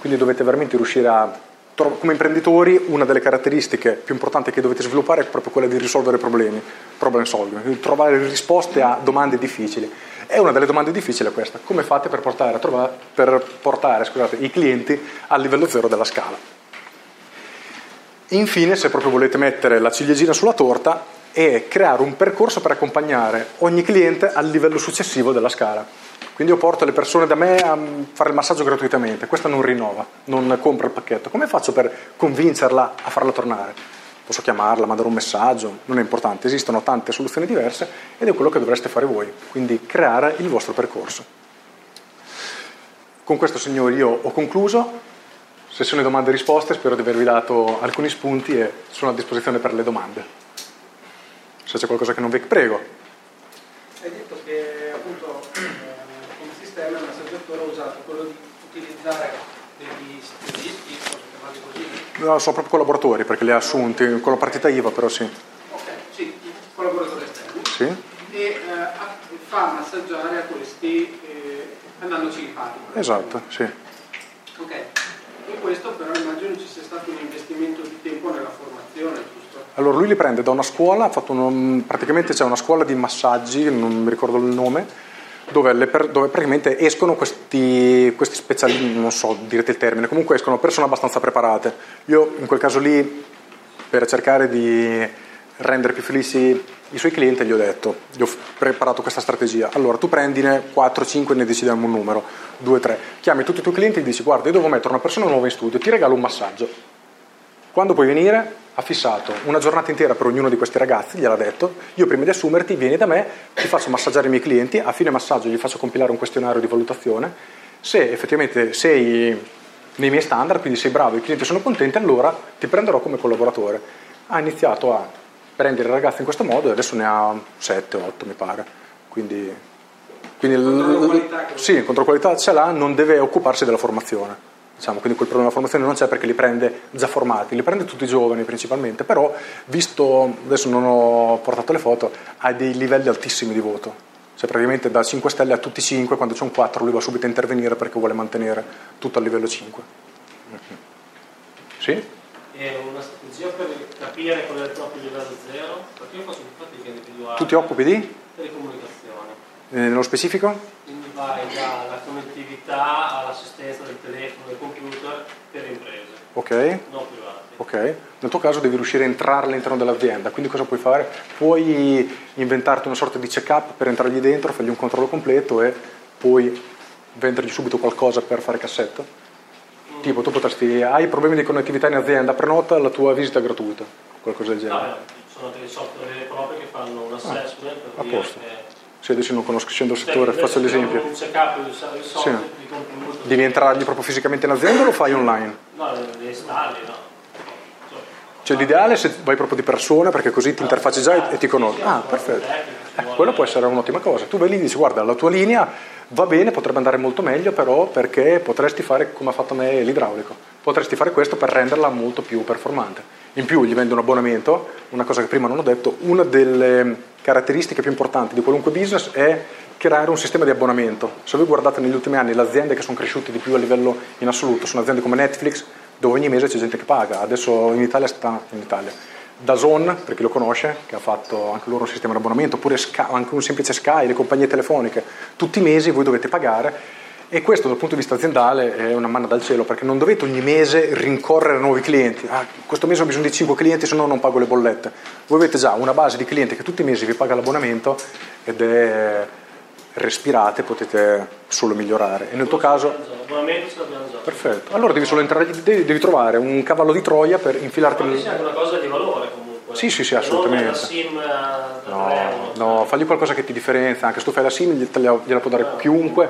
Quindi dovete veramente riuscire a, come imprenditori, una delle caratteristiche più importanti che dovete sviluppare è proprio quella di risolvere problemi, problem solving, trovare risposte a domande difficili. È una delle domande difficili questa: come fate per portare, a trovare, per portare scusate, i clienti al livello zero della scala? Infine, se proprio volete mettere la ciliegina sulla torta, è creare un percorso per accompagnare ogni cliente al livello successivo della scala. Quindi io porto le persone da me a fare il massaggio gratuitamente, questa non rinnova, non compra il pacchetto. Come faccio per convincerla a farla tornare? Posso chiamarla, mandare un messaggio, non è importante, esistono tante soluzioni diverse ed è quello che dovreste fare voi, quindi creare il vostro percorso. Con questo, signori, io ho concluso. Sessione domande e risposte, spero di avervi dato alcuni spunti e sono a disposizione per le domande. Se c'è qualcosa che non vi prego. Hai detto che appunto come sistema il massaggiatore ha usato quello di utilizzare degli stilisti, no, sono proprio collaboratori perché li ha assunti con la partita I V A, però sì. Ok, sì, collaboratori esterni. Sì. E eh, fa massaggiare a questi eh, andandoci in pari. Esatto, sì. Ok, in questo però immagino ci sia stato un investimento di tempo nella formazione, giusto? Allora lui li prende da una scuola, ha fatto un, praticamente c'è una scuola di massaggi, non mi ricordo il nome, Dove, le per, dove praticamente escono questi, questi specialisti, non so direte il termine, comunque escono persone abbastanza preparate. Io in quel caso lì, per cercare di rendere più felici i suoi clienti, gli ho detto, gli ho preparato questa strategia. Allora tu prendine quattro cinque e ne decidiamo un numero, due tre, chiami tutti i tuoi clienti e dici: guarda, io devo mettere una persona nuova in studio, ti regalo un massaggio, quando puoi venire? Ha fissato una giornata intera per ognuno di questi ragazzi, gliel'ha detto: io prima di assumerti vieni da me, ti faccio massaggiare i miei clienti, a fine massaggio gli faccio compilare un questionario di valutazione, se effettivamente sei nei miei standard, quindi sei bravo e i clienti sono contenti, allora ti prenderò come collaboratore. Ha iniziato a prendere i ragazzi in questo modo e adesso ne ha sette otto mi pare, quindi, quindi contro qualità, sì, contro qualità ce l'ha, non deve occuparsi della formazione. Diciamo, quindi quel problema della formazione non c'è perché li prende già formati, li prende tutti i giovani principalmente, però visto, adesso non ho portato le foto, ha dei livelli altissimi di voto, cioè praticamente da cinque stelle a tutti i cinque, quando c'è un quattro lui va subito a intervenire perché vuole mantenere tutto al livello cinque. Sì? È una strategia per capire qual è il proprio livello zero, perché io faccio fatica individuale. Tu ti occupi di? Telecomunicazione. Eh, nello specifico? Quindi vai dalla connettività all'assistenza del telefono, del computer per imprese, okay. Non private. Ok, nel tuo caso devi riuscire a entrare all'interno dell'azienda, quindi cosa puoi fare? Puoi inventarti una sorta di check-up per entrargli dentro, fargli un controllo completo e poi vendergli subito qualcosa per fare cassetto? Mm, tipo tu potresti, hai problemi di connettività in azienda, prenota la tua visita gratuita, qualcosa del genere. Ah, sono delle software proprie che fanno un assessment, ah, per dire che... Se adesso non conoscendo il settore, cioè, faccio l'esempio. Un check-up di software, sì. Di computer. Devi entrargli proprio fisicamente in azienda o lo fai online? No, le installi, no. Cioè l'ideale è se vai proprio di persona, perché così ti interfacci già e ti conosci. Ah, perfetto. Eh, quello può essere un'ottima cosa. Tu vai lì e dici, guarda, la tua linea va bene, potrebbe andare molto meglio, però perché potresti fare come ha fatto me l'idraulico. Potresti fare questo per renderla molto più performante. In più gli vendo un abbonamento, una cosa che prima non ho detto, una delle... caratteristiche più importanti di qualunque business è creare un sistema di abbonamento. Se voi guardate negli ultimi anni le aziende che sono cresciute di più a livello in assoluto sono aziende come Netflix, dove ogni mese c'è gente che paga. Adesso in Italia sta in Italia Dazn, per chi lo conosce, che ha fatto anche loro un sistema di abbonamento, oppure Sky, anche un semplice Sky, le compagnie telefoniche, tutti i mesi voi dovete pagare. E questo dal punto di vista aziendale è una manna dal cielo, perché non dovete ogni mese rincorrere nuovi clienti. Ah, questo mese ho bisogno di cinque clienti, se no non pago le bollette. Voi avete già una base di clienti che tutti i mesi vi paga l'abbonamento ed è respirate, potete solo migliorare. E nel tuo caso... Perfetto. Allora devi solo entrare, devi trovare un cavallo di Troia per infilarti... Ma è anche una cosa di valore comunque. Sì, sì, sì, assolutamente. Non la SIM da no, euro, no, cioè. Fagli qualcosa che ti differenzia. Anche se tu fai la SIM gliela, gliela può dare no, chiunque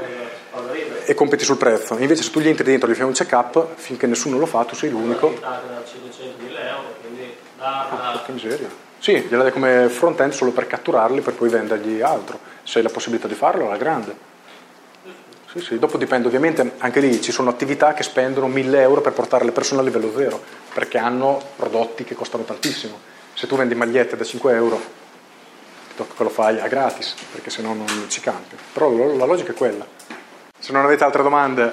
no, e competi sul prezzo. Invece se tu gli entri dentro e gli fai un check-up, finché nessuno lo fa, tu sei l'unico. No, cinquecentomila euro, quindi darla... Ah, che miseria. Sì, gliela dai come front-end solo per catturarli, per poi vendergli altro. Se hai la possibilità di farlo, alla grande. Sì, sì. Dopo dipende, ovviamente anche lì ci sono attività che spendono mille euro per portare le persone a livello zero, perché hanno prodotti che costano tantissimo. Se tu vendi magliette da cinque euro, lo fai a gratis, perché se no non ci campi. Però la logica è quella. Se non avete altre domande,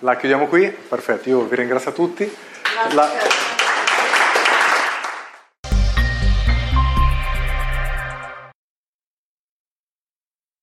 la chiudiamo qui. Perfetto, io vi ringrazio a tutti. La...